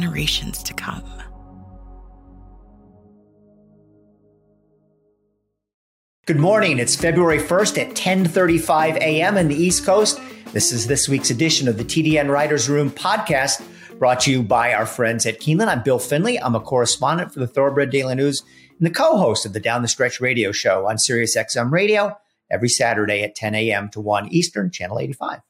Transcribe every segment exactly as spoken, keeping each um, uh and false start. generations to come. Good morning. It's February first at ten thirty-five a.m. in the East Coast. This is this week's edition of the T D N Writers Room podcast, brought to you by our friends at Keeneland. I'm Bill Finley. I'm a correspondent for the Thoroughbred Daily News and the co-host of the Down the Stretch radio show on Sirius X M Radio every Saturday at ten a.m. to one Eastern, Channel eighty-five.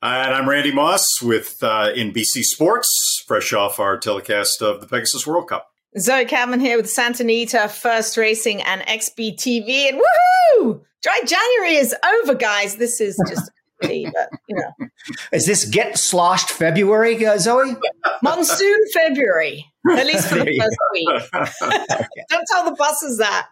And I'm Randy Moss with uh, N B C Sports, fresh off our telecast of the Pegasus World Cup. Zoe Cadman here with Santa Anita, First Racing, and X B T V. And woohoo! Dry January is over, guys. This is just... But, you know. Is this get sloshed February, uh, Zoe? Monsoon February, at least for the first week. Okay. Don't tell the buses that.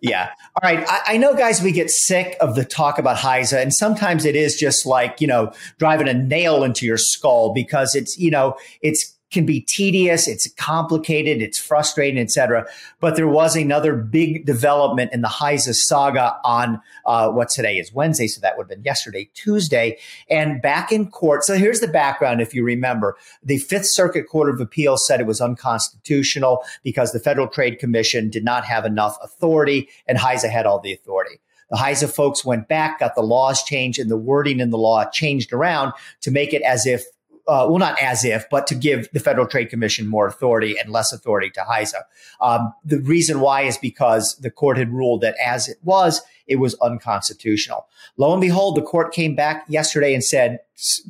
Yeah. All right. I, I know, guys, we get sick of the talk about HISA, and sometimes it is just like, you know, driving a nail into your skull because it's, you know, it's can be tedious, it's complicated, it's frustrating, et cetera. But there was another big development in the HISA saga on uh, what today is Wednesday, so that would have been yesterday, Tuesday, and back in court. So here's the background, if you remember. The Fifth Circuit Court of Appeal said it was unconstitutional because the Federal Trade Commission did not have enough authority, and HISA had all the authority. The HISA folks went back, got the laws changed, and the wording in the law changed around to make it as if Uh, well, not as if, but to give the Federal Trade Commission more authority and less authority to HISA. Um, the reason why is because the court had ruled that as it was, it was unconstitutional. Lo and behold, the court came back yesterday and said,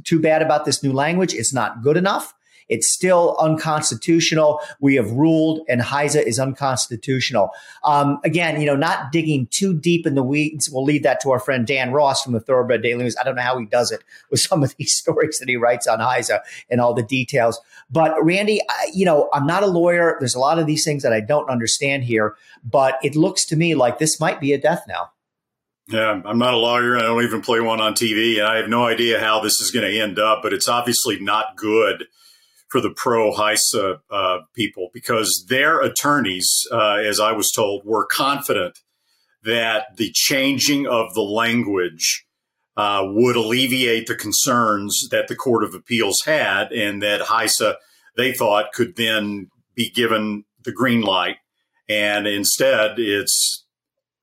too bad about this new language. It's not good enough. It's still unconstitutional. We have ruled, and HISA is unconstitutional. Um, again, you know, not digging too deep in the weeds. We'll leave that to our friend Dan Ross from the Thoroughbred Daily News. I don't know how he does it with some of these stories that he writes on HISA and all the details. But Randy, I, you know, I'm not a lawyer. There's a lot of these things that I don't understand here, but it looks to me like this might be a death knell. Yeah, I'm not a lawyer. I don't even play one on T V. And I have no idea how this is going to end up, but it's obviously not good for the pro-HISA uh, people, because their attorneys, uh, as I was told, were confident that the changing of the language uh, would alleviate the concerns that the Court of Appeals had, and that HISA, they thought, could then be given the green light. And instead, it's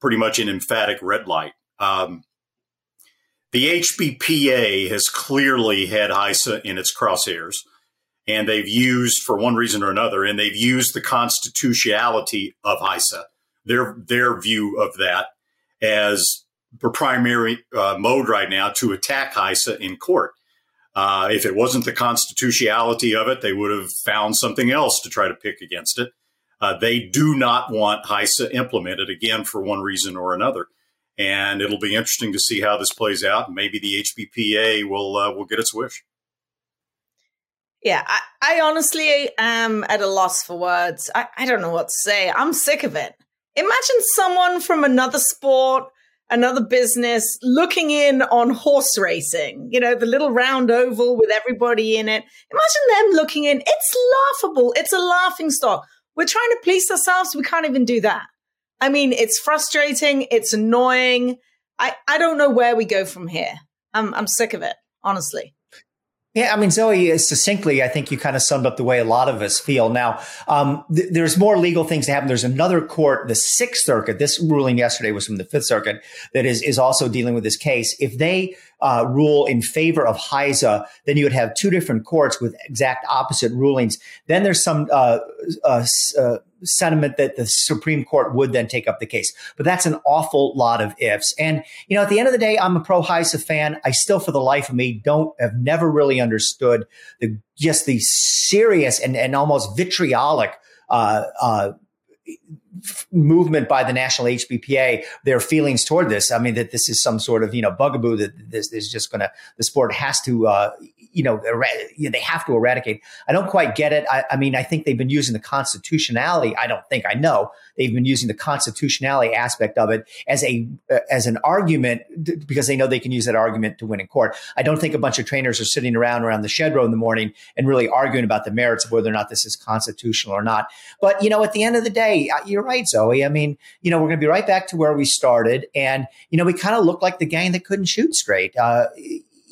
pretty much an emphatic red light. Um, the H B P A has clearly had HISA in its crosshairs. And they've used, for one reason or another, and they've used the constitutionality of HISA, their their view of that, as the primary uh, mode right now to attack HISA in court. Uh, if it wasn't the constitutionality of it, they would have found something else to try to pick against it. Uh, they do not want HISA implemented, again, for one reason or another. And it'll be interesting to see how this plays out. Maybe the H B P A will uh, will get its wish. Yeah, I, I honestly am at a loss for words. I, I don't know what to say. I'm sick of it. Imagine someone from another sport, another business, looking in on horse racing, you know, the little round oval with everybody in it. Imagine them looking in. It's laughable. It's a laughing stock. We're trying to police ourselves. We can't even do that. I mean, it's frustrating. It's annoying. I, I don't know where we go from here. I'm I'm sick of it, honestly. Yeah, I mean, Zoe, succinctly, I think you kind of summed up the way a lot of us feel. Now, um, th- there's more legal things to happen. There's another court, the Sixth Circuit. This ruling yesterday was from the Fifth Circuit that is, is also dealing with this case. If they uh, rule in favor of HISA, then you would have two different courts with exact opposite rulings. Then there's some uh, uh, uh, sentiment that the Supreme Court would then take up the case. But that's an awful lot of ifs. And, you know, at the end of the day, I'm a pro-HISA fan. I still, for the life of me, don't have never really understood the just the serious and, and almost vitriolic uh, uh, movement by the National H B P A, their feelings toward this. I mean, that this is some sort of, you know, bugaboo that this is just going to, the sport has to, uh, you know, erad- they have to eradicate. I don't quite get it. I, I mean, I think they've been using the constitutionality. I don't think I know. They've been using the constitutionality aspect of it as a, uh, as an argument th- because they know they can use that argument to win in court. I don't think a bunch of trainers are sitting around around the shed row in the morning and really arguing about the merits of whether or not this is constitutional or not. But, you know, at the end of the day, you're right, Zoe. I mean, you know, we're going to be right back to where we started. And, you know, we kind of look like the gang that couldn't shoot straight. Uh,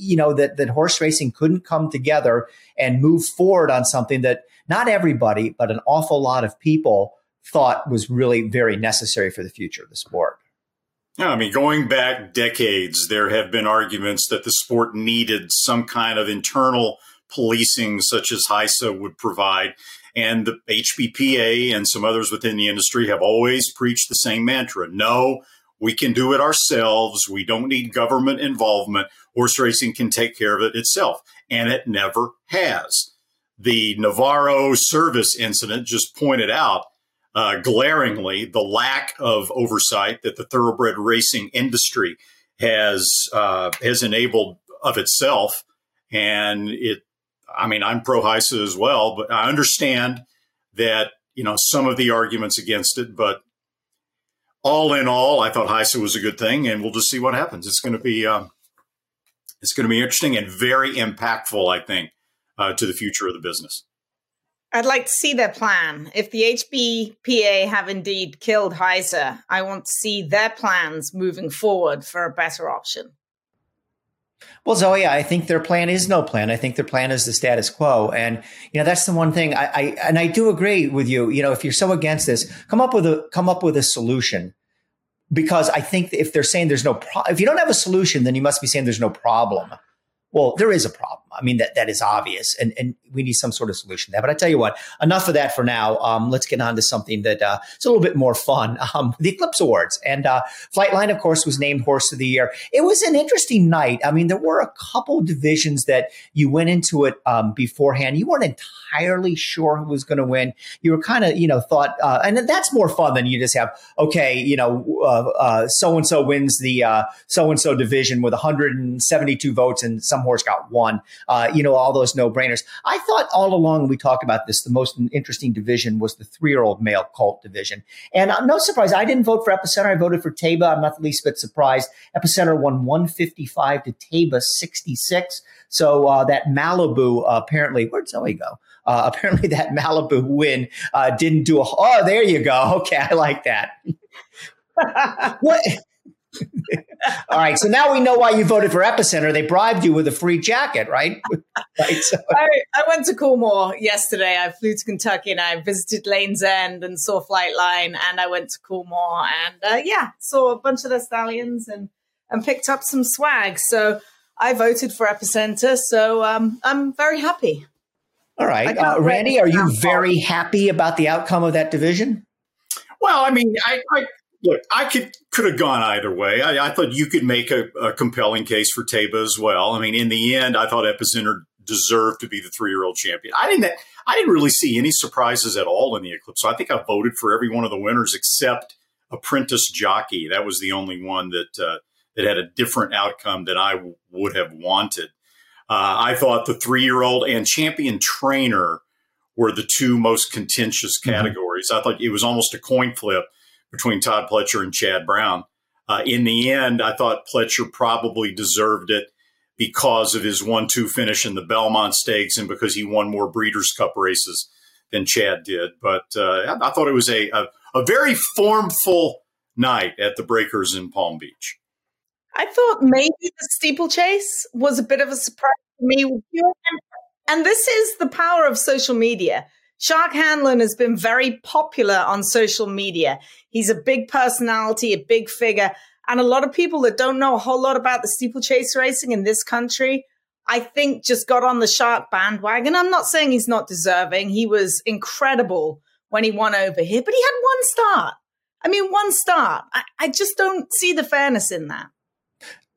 you know, that, that horse racing couldn't come together and move forward on something that not everybody, but an awful lot of people thought was really very necessary for the future of the sport. Yeah, I mean, going back decades, there have been arguments that the sport needed some kind of internal policing such as HISA would provide. And the H B P A and some others within the industry have always preached the same mantra. No, we can do it ourselves. We don't need government involvement. Horse racing can take care of it itself. And it never has. The Navarro service incident just pointed out uh, glaringly the lack of oversight that the thoroughbred racing industry has uh, has enabled of itself. And it, I mean, I'm pro HISA as well, but I understand that, you know, some of the arguments against it. But all in all, I thought HISA was a good thing, and we'll just see what happens. It's going to be um, it's going to be interesting and very impactful, I think, uh, to the future of the business. I'd like to see their plan. If the H B P A have indeed killed HISA, I want to see their plans moving forward for a better option. Well, Zoe, I think their plan is no plan. I think their plan is the status quo. And, you know, that's the one thing I, I and I do agree with you. You know, if you're so against this, come up with a come up with a solution, because I think if they're saying there's no pro- if you don't have a solution, then you must be saying there's no problem. Well, there is a problem. I mean, that that is obvious. And, and we need some sort of solution to that. But I tell you what, enough of that for now. Um, let's get on to something that uh, is a little bit more fun. Um, the Eclipse Awards. And uh, Flightline, of course, was named Horse of the Year. It was an interesting night. I mean, there were a couple divisions that you went into it um, beforehand. You weren't entirely sure who was going to win. You were kind of, you know, thought, uh, and that's more fun than you just have, okay, you know, uh, uh, so-and-so wins the uh, so-and-so division with one hundred seventy-two votes and some horse got one. Uh, you know, all those no-brainers. I thought all along we talked about this, the most interesting division was the three-year-old male colt division. And I'm no surprise. I didn't vote for Epicenter. I voted for Taba. I'm not the least bit surprised. Epicenter won one fifty-five to Taba sixty-six. So uh, that Malibu, uh, apparently, where'd Zoe go? Uh, apparently that Malibu win uh, didn't do a... Oh, there you go. Okay, I like that. What... All right. So now we know why you voted for Epicenter. They bribed you with a free jacket, right? Right, so. I, I went to Coolmore yesterday. I flew to Kentucky and I visited Lane's End and saw Flightline, and I went to Coolmore and uh, yeah, saw a bunch of their stallions and, and picked up some swag. So I voted for Epicenter. So um, I'm very happy. All right. Uh, Randy, are you very happy about the outcome of that division? Well, I mean, I... I Look, I could could have gone either way. I, I thought you could make a, a compelling case for Taba as well. I mean, in the end, I thought Epicenter deserved to be the three-year-old champion. I didn't I didn't really see any surprises at all in the Eclipse. So I think I voted for every one of the winners except Apprentice Jockey. That was the only one that uh, that had a different outcome than I w- would have wanted. Uh, I thought the three-year-old and champion trainer were the two most contentious categories. Mm-hmm. I thought it was almost a coin flip between Todd Pletcher and Chad Brown. Uh, in the end, I thought Pletcher probably deserved it because of his one two finish in the Belmont Stakes and because he won more Breeders' Cup races than Chad did. But uh, I, I thought it was a, a, a very formful night at the Breakers in Palm Beach. I thought maybe the steeplechase was a bit of a surprise to me. And this is the power of social media. Shark Hanlon has been very popular on social media. He's a big personality, a big figure. And a lot of people that don't know a whole lot about the steeplechase racing in this country, I think just got on the Shark bandwagon. I'm not saying he's not deserving. He was incredible when he won over here, but he had one start. I mean, one start. I, I just don't see the fairness in that.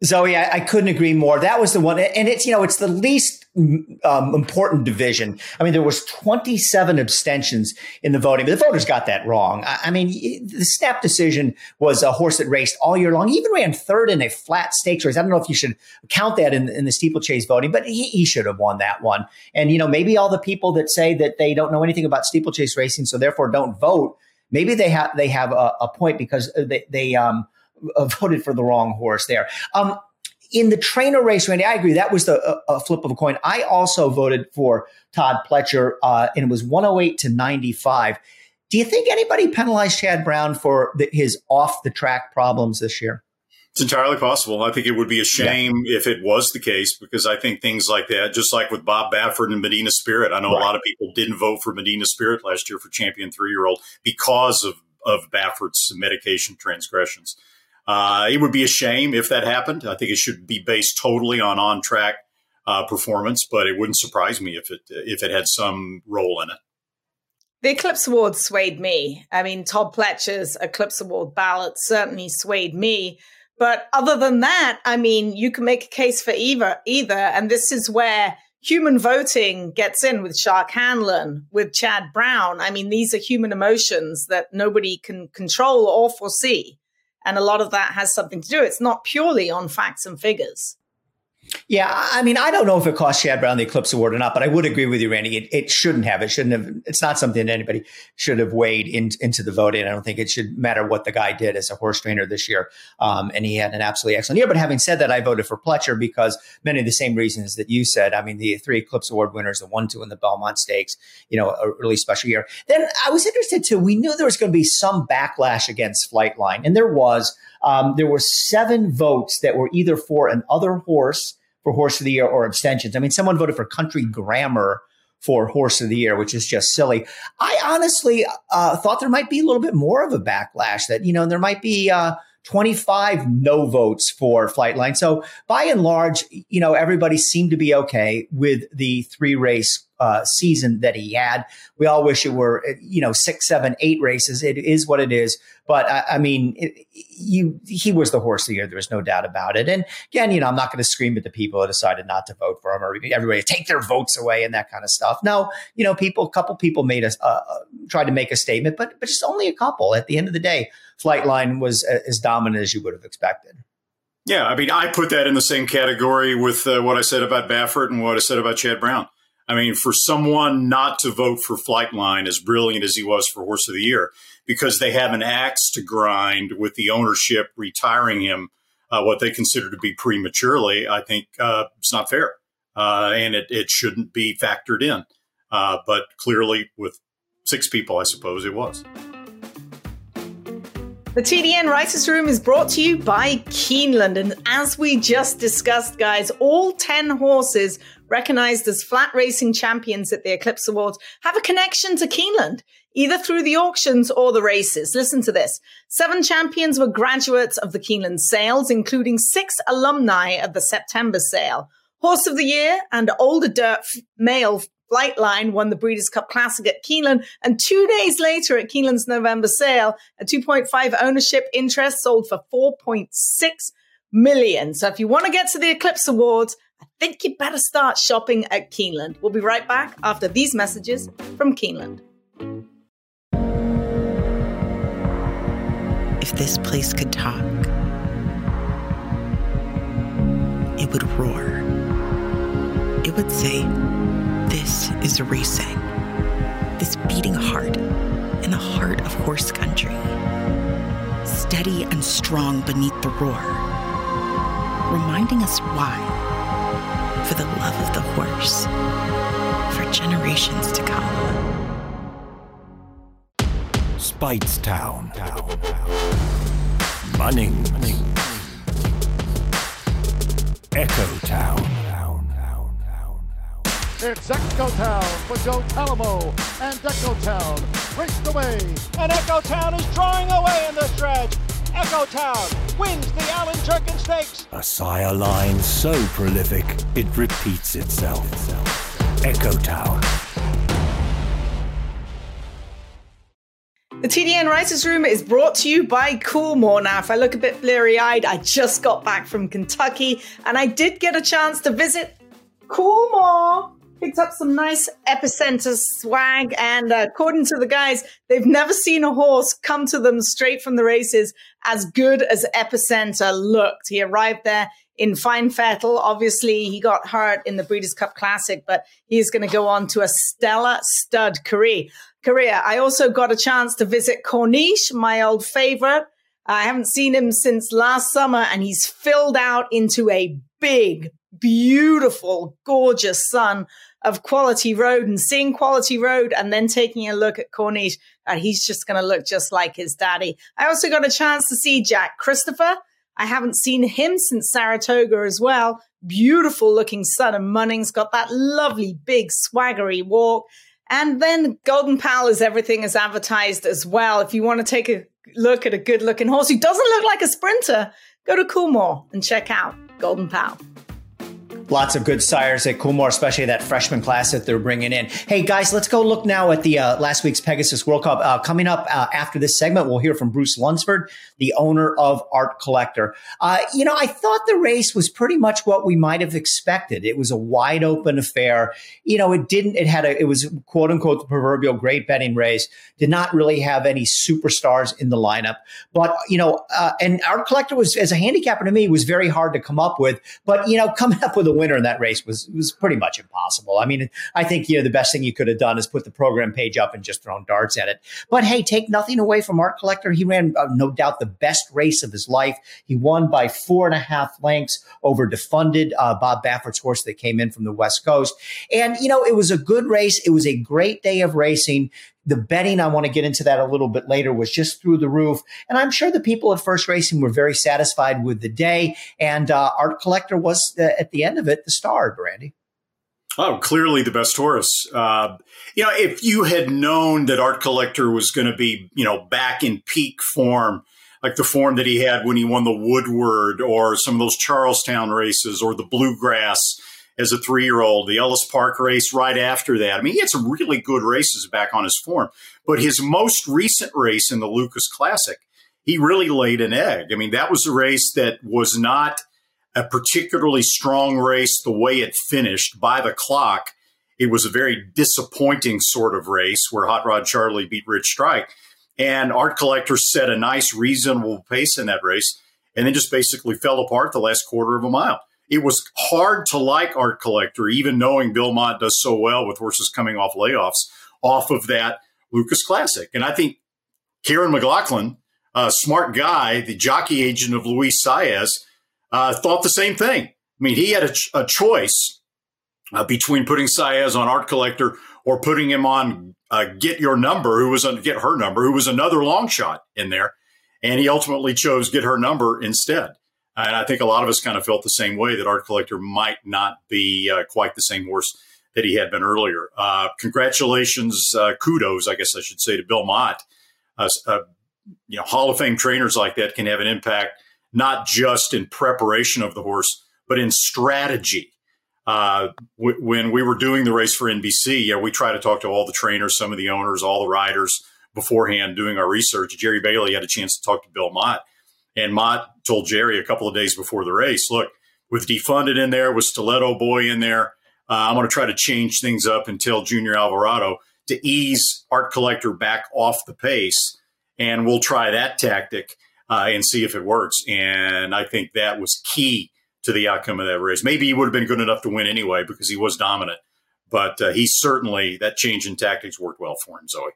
Zoe, I, I couldn't agree more. That was the one. And it's, you know, it's the least um, important division. I mean, there was twenty-seven abstentions in the voting, but the voters got that wrong. I, I mean, the snap decision was a horse that raced all year long. He even ran third in a flat stakes race. I don't know if you should count that in, in the steeplechase voting, but he, he should have won that one. And, you know, maybe all the people that say that they don't know anything about steeplechase racing, so therefore don't vote. Maybe they have, they have a, a point because they, they um, voted for the wrong horse there. Um, in the trainer race, Randy, I agree. That was the a, a flip of a coin. I also voted for Todd Pletcher, uh, and it was one oh eight to ninety-five. Do you think anybody penalized Chad Brown for the, his off the track problems this year? It's entirely possible. I think it would be a shame yeah. if it was the case, because I think things like that, just like with Bob Baffert and Medina Spirit, I know right. a lot of people didn't vote for Medina Spirit last year for champion three-year-old because of, of Baffert's medication transgressions. Uh, it would be a shame if that happened. I think it should be based totally on on-track uh, performance, but it wouldn't surprise me if it if it had some role in it. The Eclipse Awards swayed me. I mean, Todd Pletcher's Eclipse Award ballot certainly swayed me. But other than that, I mean, you can make a case for either, either. And this is where human voting gets in with Shark Hanlon, with Chad Brown. I mean, these are human emotions that nobody can control or foresee. And a lot of that has something to do. It's not purely on facts and figures. Yeah, I mean, I don't know if it cost Chad Brown the Eclipse Award or not, but I would agree with you, Randy. It, it shouldn't have. It shouldn't have. It's not something that anybody should have weighed in, into the voting. I don't think it should matter what the guy did as a horse trainer this year. Um, and he had an absolutely excellent year. But having said that, I voted for Pletcher because many of the same reasons that you said. I mean, the three Eclipse Award winners, the one, two, and the Belmont Stakes, you know, a really special year. Then I was interested, too. We knew there was going to be some backlash against Flightline, and there was. Um, there were seven votes that were either for an other horse, for Horse of the Year, or abstentions. I mean, someone voted for Country Grammar for Horse of the Year, which is just silly. I honestly uh, thought there might be a little bit more of a backlash that, you know, there might be uh, twenty-five no votes for Flightline. So by and large, you know, everybody seemed to be okay with the three race uh, season that he had. We all wish it were, you know, six, seven, eight races. It is what it is. But I, I mean, it, you, he was the horse of the year. There was no doubt about it. And again, you know, I'm not going to scream at the people who decided not to vote for him or everybody take their votes away and that kind of stuff. No, you know, people, a couple people made us uh, tried to make a statement, but, but just only a couple. At the end of the day, Flightline was as dominant as you would have expected. Yeah. I mean, I put that in the same category with uh, what I said about Baffert and what I said about Chad Brown. I mean, for someone not to vote for Flightline, as brilliant as he was for Horse of the Year, because they have an axe to grind with the ownership retiring him, uh, what they consider to be prematurely, I think uh, it's not fair. Uh, and it, it shouldn't be factored in. Uh, but clearly with six people, I suppose it was. The T D N Writers Room is brought to you by Keeneland. And as we just discussed, guys, all ten horses recognized as flat racing champions at the Eclipse Awards have a connection to Keeneland, either through the auctions or the races. Listen to this. Seven champions were graduates of the Keeneland sales, including six alumni of the September sale. Horse of the Year and Older Dirt male Flightline won the Breeders' Cup Classic at Keeneland, and two days later at Keeneland's November sale, a two point five ownership interest sold for four point six million dollars. So if you want to get to the Eclipse Awards, I think you better start shopping at Keeneland. We'll be right back after these messages from Keeneland. If this place could talk, it would roar. It would say, "This is racing, this beating heart in the heart of horse country." Steady and strong beneath the roar, reminding us why, for the love of the horse, for generations to come. Spitestown, Bunning, Echo Town. It's Echo Town for Joe Calamo and Echo Town raced away. And Echo Town is drawing away in the stretch. Echo Town wins the Allen Jerkin Stakes. A sire line so prolific, it repeats itself. Echo Town. The T D N Writers Room is brought to you by Coolmore. Now, if I look a bit bleary-eyed, I just got back from Kentucky, and I did get a chance to visit Coolmore. Picked up some nice Epicenter swag, and uh, according to the guys, they've never seen a horse come to them straight from the races as good as Epicenter looked. He arrived there in fine fettle. Obviously, he got hurt in the Breeders' Cup Classic, but he's going to go on to a stellar stud career. Career. I also got a chance to visit Corniche, my old favorite. I haven't seen him since last summer, and he's filled out into a big, beautiful, gorgeous son of Quality Road, and seeing Quality Road and then taking a look at Corniche, and uh, he's just going to look just like his daddy. I also got a chance to see Jack Christopher. I haven't seen him since Saratoga as well. Beautiful looking son of Munning's got that lovely big swaggery walk. And then Golden Pal is everything as advertised as well. If you want to take a look at a good looking horse who doesn't look like a sprinter, go to Coolmore and check out Golden Pal. Lots of good sires at Coolmore, especially that freshman class that they're bringing in. Hey, guys, let's go look now at the uh, last week's Pegasus World Cup. Uh, coming up uh, after this segment, we'll hear from Bruce Lunsford, the owner of Art Collector. Uh, you know, I thought the race was pretty much what we might have expected. It was a wide open affair. You know, it didn't, it had a, it was quote unquote, the proverbial great betting race. Did not really have any superstars in the lineup. But, you know, uh, and Art Collector was, as a handicapper to me, was very hard to come up with. But, you know, coming up with a winner in that race was was pretty much impossible. I mean, I think, you know, the best thing you could have done is put the program page up and just thrown darts at it. But hey, take nothing away from Art Collector. He ran, uh, no doubt, the best race of his life. He won by four and a half lengths over Defunded, uh, Bob Baffert's horse that came in from the West Coast. And, you know, it was a good race. It was a great day of racing. The betting, I want to get into that a little bit later, was just through the roof. And I'm sure the people at First Racing were very satisfied with the day. And uh, Art Collector was, the, at the end of it, the star, Brandy. Oh, clearly the best horse. Uh, you know, if you had known that Art Collector was going to be, you know, back in peak form, like the form that he had when he won the Woodward or some of those Charlestown races or the Bluegrass as a three-year-old, the Ellis Park race right after that. I mean, he had some really good races back on his form. But his most recent race in the Lucas Classic, he really laid an egg. I mean, that was a race that was not a particularly strong race the way it finished. By the clock, it was a very disappointing sort of race where Hot Rod Charlie beat Rich Strike. And Art Collector set a nice, reasonable pace in that race and then just basically fell apart the last quarter of a mile. It was hard to like Art Collector, even knowing Bill Mott does so well with horses coming off layoffs off of that Lucas Classic. And I think Kieran McLaughlin, a smart guy, the jockey agent of Luis Saez, uh, thought the same thing. I mean, he had a, ch- a choice uh, between putting Saez on Art Collector or putting him on uh, Get Your Number, who was on Get Her Number, who was another long shot in there. And he ultimately chose Get Her Number instead. And I think a lot of us kind of felt the same way, that Art Collector might not be uh, quite the same horse that he had been earlier. Uh, congratulations, uh, kudos, I guess I should say, to Bill Mott. Uh, uh, you know, Hall of Fame trainers like that can have an impact, not just in preparation of the horse, but in strategy. Uh, w- when we were doing the race for N B C, yeah, we try to talk to all the trainers, some of the owners, all the riders beforehand doing our research. Jerry Bailey had a chance to talk to Bill Mott. And Mott told Jerry a couple of days before the race, look, with Defunded in there, with Stiletto Boy in there, uh, I'm going to try to change things up and tell Junior Alvarado to ease Art Collector back off the pace. And we'll try that tactic uh, and see if it works. And I think that was key to the outcome of that race. Maybe he would have been good enough to win anyway because he was dominant. But uh, he certainly, that change in tactics worked well for him, Zoe.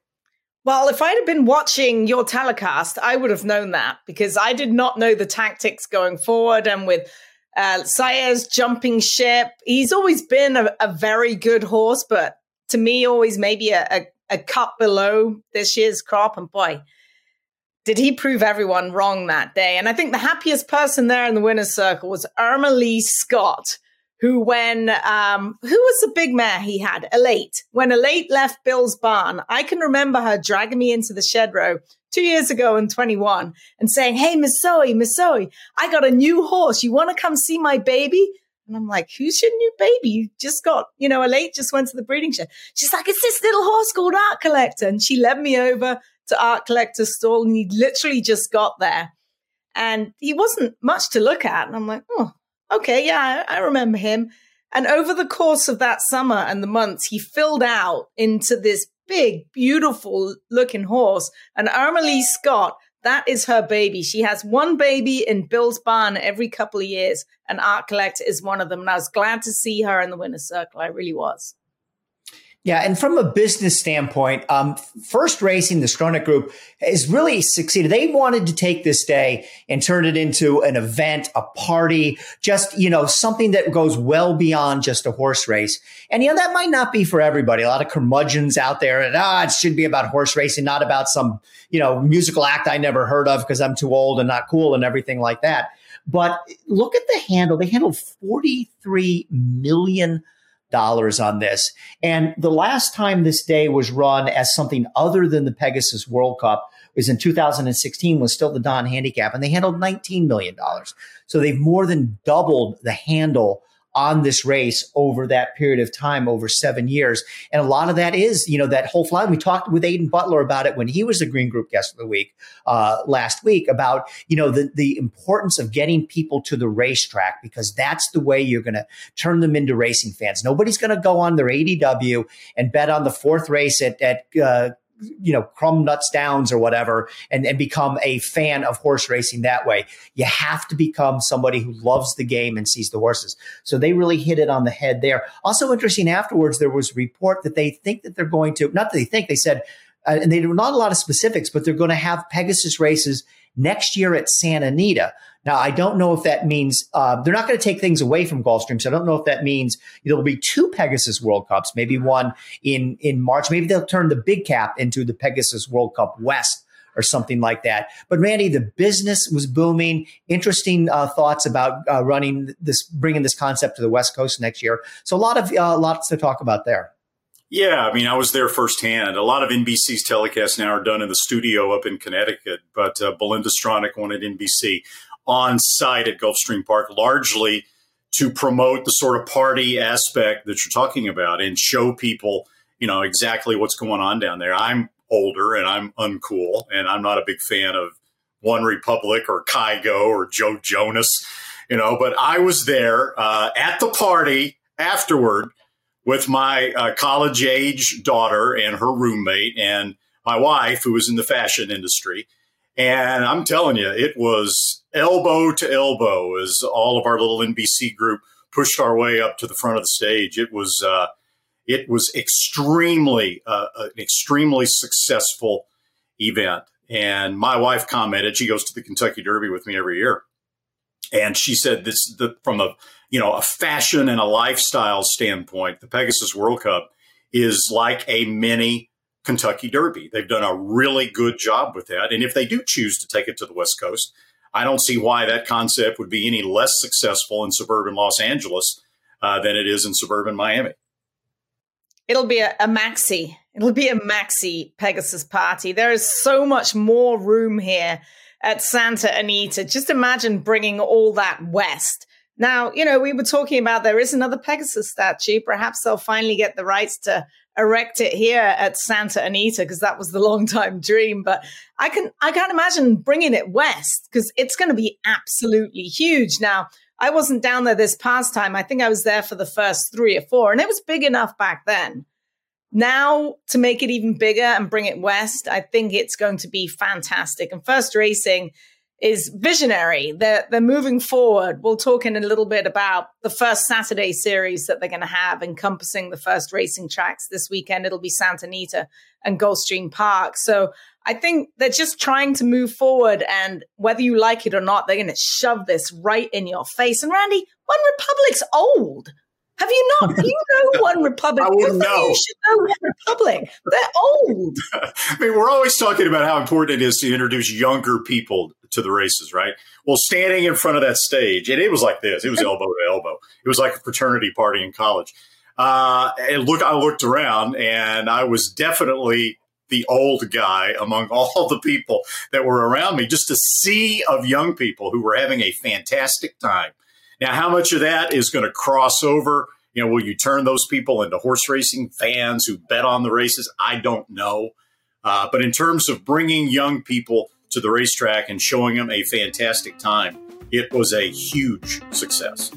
Well, if I'd have been watching your telecast, I would have known that because I did not know the tactics going forward. And with uh, Saez jumping ship, he's always been a, a very good horse, but to me, always maybe a, a, a cut below this year's crop. And boy, did he prove everyone wrong that day. And I think the happiest person there in the winner's circle was Irma Lee Scott, who when, um, who was the big mare he had? Elate. When Elate left Bill's barn, I can remember her dragging me into the shed row two years ago in twenty-one and saying, hey, Miss Zoe, Miss Zoe, I got a new horse. You want to come see my baby? And I'm like, who's your new baby? You just got, you know, Elate just went to the breeding shed. She's like, it's this little horse called Art Collector. And she led me over to Art Collector's stall and he literally just got there. And he wasn't much to look at. And I'm like, oh. Okay, yeah, I remember him. And over the course of that summer and the months, he filled out into this big, beautiful looking horse. And Irma Lee Scott, that is her baby. She has one baby in Bill's barn every couple of years. And Art Collector is one of them. And I was glad to see her in the winner's circle. I really was. Yeah. And from a business standpoint, um, First Racing, the Skronek Group, has really succeeded. They wanted to take this day and turn it into an event, a party, just, you know, something that goes well beyond just a horse race. And, you know, that might not be for everybody. A lot of curmudgeons out there and, ah, it should be about horse racing, not about some, you know, musical act I never heard of because I'm too old and not cool and everything like that. But look at the handle. They handled forty-three million dollars on this. And the last time this day was run as something other than the Pegasus World Cup was in two thousand sixteen, was still the Don Handicap, and they handled nineteen million dollars. So they've more than doubled the handle on this race over that period of time, over seven years. And a lot of that is, you know, that whole flyline. We talked with Aidan Butler about it when he was the Green Group guest of the week uh, last week about, you know, the, the importance of getting people to the racetrack, because that's the way you're going to turn them into racing fans. Nobody's going to go on their A D W and bet on the fourth race at, at uh, you know, Crumb Nuts Downs or whatever, and, and become a fan of horse racing that way. You have to become somebody who loves the game and sees the horses. So they really hit it on the head there. Also interesting, afterwards, there was a report that they think that they're going to, not that they think, they said, uh, and they do not a lot of specifics, but they're going to have Pegasus races next year at Santa Anita. Now, I don't know if that means uh, they're not going to take things away from Gulfstream. So I don't know if that means there will be two Pegasus World Cups, maybe one in, in March. Maybe they'll turn the Big Cap into the Pegasus World Cup West or something like that. But Randy, the business was booming. Interesting uh, thoughts about uh, running this, bringing this concept to the West Coast next year. So a lot of uh, lots to talk about there. Yeah, I mean, I was there firsthand. A lot of N B C's telecasts now are done in the studio up in Connecticut, but uh, Belinda Stronach wanted N B C on site at Gulfstream Park, largely to promote the sort of party aspect that you're talking about and show people, you know, exactly what's going on down there. I'm older and I'm uncool and I'm not a big fan of One Republic or Kygo or Joe Jonas, you know, but I was there uh, at the party afterward with my uh, college age daughter and her roommate and my wife, who was in the fashion industry. And I'm telling you, it was elbow to elbow as all of our little N B C group pushed our way up to the front of the stage. It was uh, it was extremely uh, an extremely successful event. And my wife commented, she goes to the Kentucky Derby with me every year, and she said this the, from a you know a fashion and a lifestyle standpoint, the Pegasus World Cup is like a mini Kentucky Derby. They've done a really good job with that. And if they do choose to take it to the West Coast, I don't see why that concept would be any less successful in suburban Los Angeles uh, than it is in suburban Miami. It'll be a, a maxi. It'll be a maxi Pegasus party. There is so much more room here at Santa Anita. Just imagine bringing all that west. Now, you know, we were talking about there is another Pegasus statue. Perhaps they'll finally get the rights to erect it here at Santa Anita, because that was the long time dream. But I can I can't imagine bringing it west, because it's going to be absolutely huge. Now, I wasn't down there this past time. I think I was there for the first three or four, and it was big enough back then. Now, to make it even bigger and bring it west, I think it's going to be fantastic. And First Racing is visionary. They're, they're moving forward. We'll talk in a little bit about the first Saturday series that they're going to have encompassing the first racing tracks this weekend. It'll be Santa Anita and Gulfstream Park. So I think they're just trying to move forward, and whether you like it or not, they're going to shove this right in your face. And Randy, One Republic's old. Have you not? You know One Republic. I wouldn't know. You should know One Republic. They're old. I mean, we're always talking about how important it is to introduce younger people to the races, right? Well, standing in front of that stage, and it was like this. It was elbow to elbow. It was like a fraternity party in college. Uh, and look, I looked around, and I was definitely the old guy among all the people that were around me, just a sea of young people who were having a fantastic time. Now, how much of that is going to cross over? You know, will you turn those people into horse racing fans who bet on the races? I don't know. Uh, but in terms of bringing young people to the racetrack and showing them a fantastic time, it was a huge success.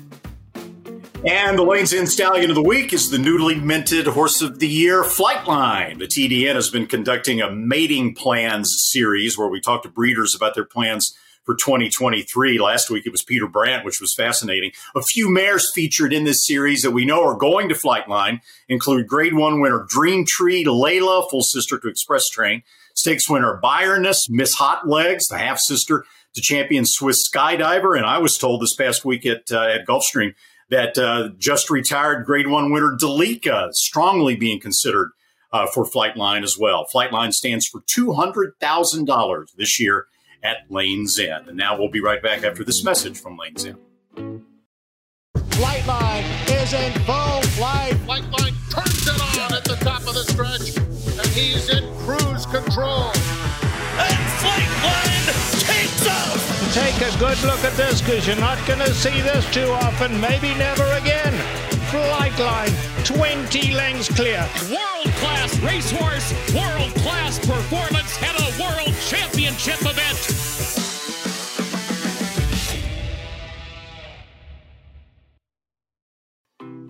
And the Lane's End Stallion of the Week is the newly minted Horse of the Year, Flightline. The T D N has been conducting a mating plans series where we talk to breeders about their plans for twenty twenty-three. Last week, it was Peter Brandt, which was fascinating. A few mares featured in this series that we know are going to Flightline include grade one winner Dream Tree, Layla, full sister to Express Train, stakes winner Byroness, Miss Hot Legs, the half sister to champion Swiss Skydiver. And I was told this past week at, uh, at Gulfstream that uh, just retired grade one winner Delika strongly being considered uh, for Flightline as well. Flightline stands for two hundred thousand dollars this year at Lane's End. And now we'll be right back after this message from Lane's End. Flightline is in full flight. Flightline turns it on at the top of the stretch, and he's in cruise control. And Flightline takes off! Take a good look at this, because you're not going to see this too often, maybe never again. Flightline, twenty lengths clear. World-class racehorse, world-class performance at a world championship event.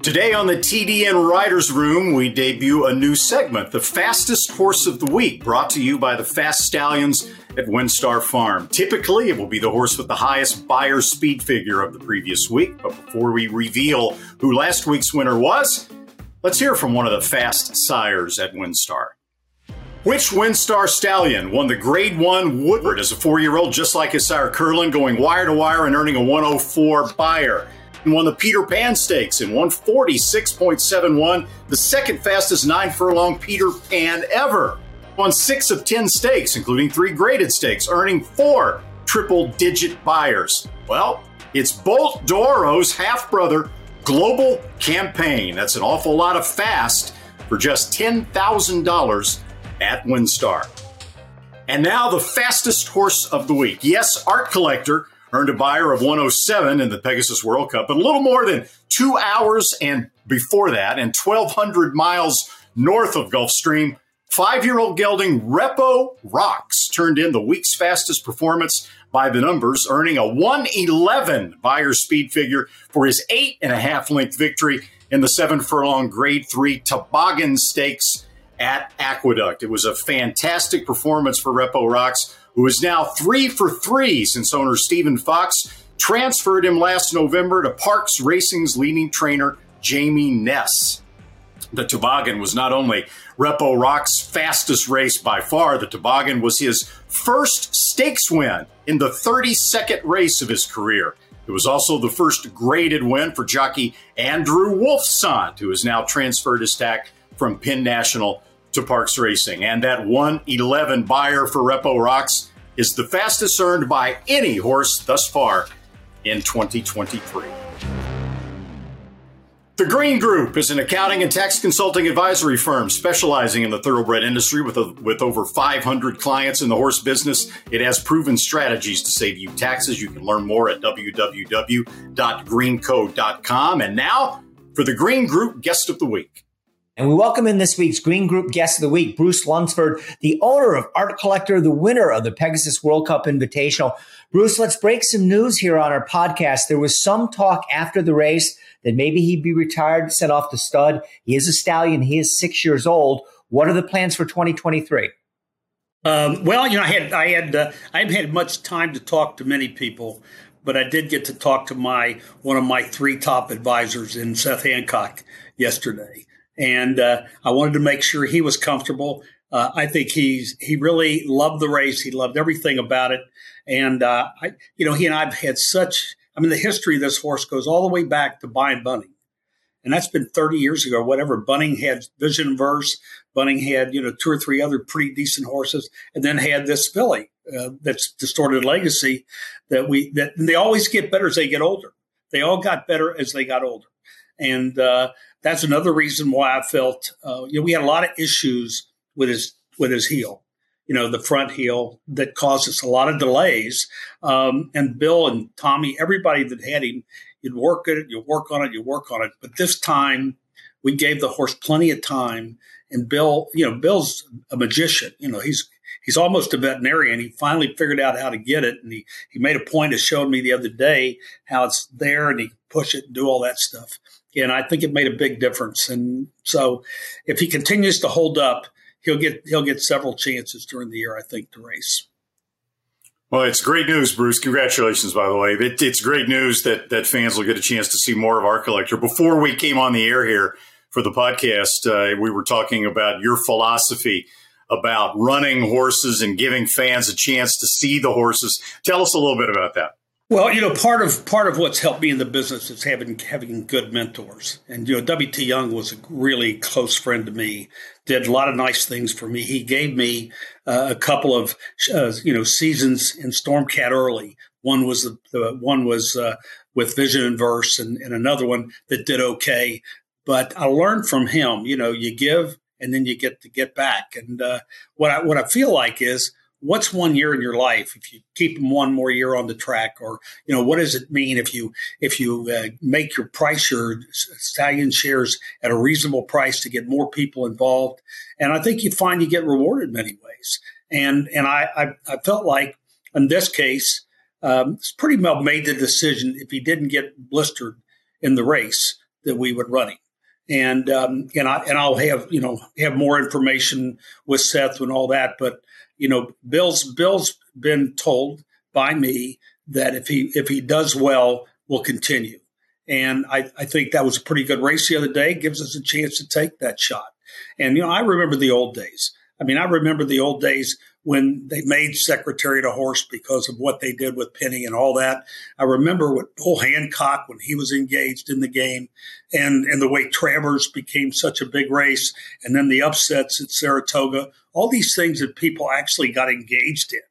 Today on the T D N Riders Room, we debut a new segment, The Fastest Horse of the Week, brought to you by the Fast Stallions at Windstar Farm. Typically, it will be the horse with the highest buyer speed figure of the previous week. But before we reveal who last week's winner was, let's hear from one of the fast sires at Windstar. Which Windstar Stallion won the Grade one Woodward as a four-year-old, just like his sire Curlin, going wire-to-wire and earning a one oh four buyer? Won the Peter Pan Stakes in one forty-six point seven one, the second fastest nine furlong Peter Pan ever. Won six of ten stakes, including three graded stakes, earning four triple-digit buyers. Well, it's Bolt Doro's half-brother, Global Campaign. That's an awful lot of fast for just ten thousand dollars at Windstar. And now the fastest horse of the week. Yes, Art Collector earned a buyer of one oh seven in the Pegasus World Cup, but a little more than two hours and before that, and twelve hundred miles north of Gulfstream, five-year-old gelding Repo Rocks turned in the week's fastest performance by the numbers, earning a one eleven buyer speed figure for his eight-and-a-half-length victory in the seven-furlong Grade three Toboggan Stakes at Aqueduct. It was a fantastic performance for Repo Rocks, who is now three for three since owner Stephen Fox transferred him last November to Parks Racing's leading trainer, Jamie Ness. The Toboggan was not only Repo Rock's fastest race by far, the Toboggan was his first stakes win in the thirty-second race of his career. It was also the first graded win for jockey Andrew Wolfsant, who has now transferred his tack from Penn National to Parks Racing. And that one eleven buyer for Repo Rocks is the fastest earned by any horse thus far in twenty twenty-three. The Green Group is an accounting and tax consulting advisory firm specializing in the thoroughbred industry with, a, with over five hundred clients in the horse business. It has proven strategies to save you taxes. You can learn more at w w w dot green co dot com. And now for the Green Group Guest of the Week. And we welcome in this week's Green Group Guest of the Week, Bruce Lunsford, the owner of Art Collector, the winner of the Pegasus World Cup Invitational. Bruce, let's break some news here on our podcast. There was some talk after the race that maybe he'd be retired, sent off to stud. He is a stallion. He is six years old. What are the plans for twenty twenty-three? Um, well, you know, I had I had uh, I haven't had much time to talk to many people, but I did get to talk to my one of my three top advisors in Seth Hancock yesterday. And uh, I wanted to make sure he was comfortable. Uh, I think he's he really loved the race. He loved everything about it. And, uh, I, you know, he and I have had such – I mean, the history of this horse goes all the way back to buying Bunning. And that's been thirty years ago, whatever. Bunning had Vision Verse. Bunning had, you know, two or three other pretty decent horses, and then had this filly uh, that's Distorted Legacy that we – that and they always get better as they get older. They all got better as they got older. And uh, that's another reason why I felt, uh, you know, we had a lot of issues with his with his heel, you know, the front heel that caused us a lot of delays. Um, and Bill and Tommy, everybody that had him, you'd work at it, you work on it, you work on it. But this time we gave the horse plenty of time. And Bill, you know, Bill's a magician. You know, he's he's almost a veterinarian. He finally figured out how to get it. And he, he made a point of showing me the other day how it's there and he push it and do all that stuff. And I think it made a big difference. And so if he continues to hold up, he'll get he'll get several chances during the year, I think, to race. Well, it's great news, Bruce. Congratulations, by the way. It, it's great news that, that fans will get a chance to see more of Art Collector. Before we came on the air here for the podcast, uh, we were talking about your philosophy about running horses and giving fans a chance to see the horses. Tell us a little bit about that. Well, you know, part of part of what's helped me in the business is having having good mentors. And, you know, W T. Young was a really close friend to me, did a lot of nice things for me. He gave me uh, a couple of, uh, you know, seasons in Stormcat early. One was the, the one was uh, with Vision and Verse, and, and another one that did okay. But I learned from him, you know, you give and then you get to get back. And uh, what I what I feel like is, what's one year in your life if you keep them one more year on the track? Or, you know, what does it mean if you if you uh, make your price, your stallion shares at a reasonable price to get more people involved? And I think you find you get rewarded in many ways. And and I, I, I felt like in this case, um, it's pretty well made the decision if he didn't get blistered in the race that we would run him. And um, and I and I'll have you know have more information with Seth and all that. But you know, Bill's Bill's been told by me that if he if he does well, we'll continue. And I, I think that was a pretty good race the other day. It gives us a chance to take that shot. And you know, I remember the old days. I mean, I remember the old days when they made Secretary to Horse because of what they did with Penny and all that. I remember with Bull Hancock when he was engaged in the game, and, and the way Travers became such a big race, and then the upsets at Saratoga, all these things that people actually got engaged in.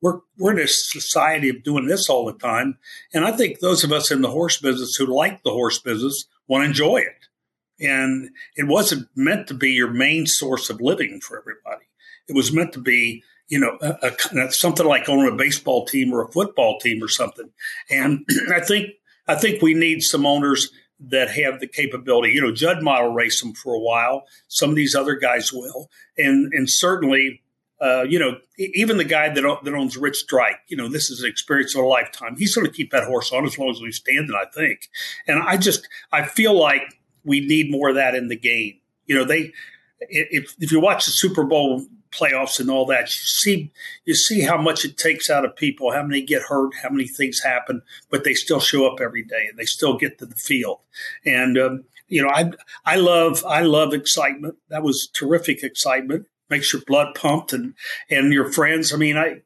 We're, we're in a society of doing this all the time, and I think those of us in the horse business who like the horse business want to enjoy it. And it wasn't meant to be your main source of living for everybody. It was meant to be, you know, a, a, something like owning a baseball team or a football team or something. And I think I think we need some owners that have the capability. You know, Judd Mott will race them for a while. Some of these other guys will. And and certainly, uh, you know, even the guy that, that owns Rich Strike, you know, this is an experience of a lifetime. He's going to keep that horse on as long as we stand it, I think. And I just I feel like we need more of that in the game. You know, they if if you watch the Super Bowl playoffs and all that, you see you see how much it takes out of people, how many get hurt, how many things happen, but they still show up every day and they still get to the field. And um, you know, I I love I love excitement. That was terrific excitement. Makes your blood pumped and and your friends. I mean, I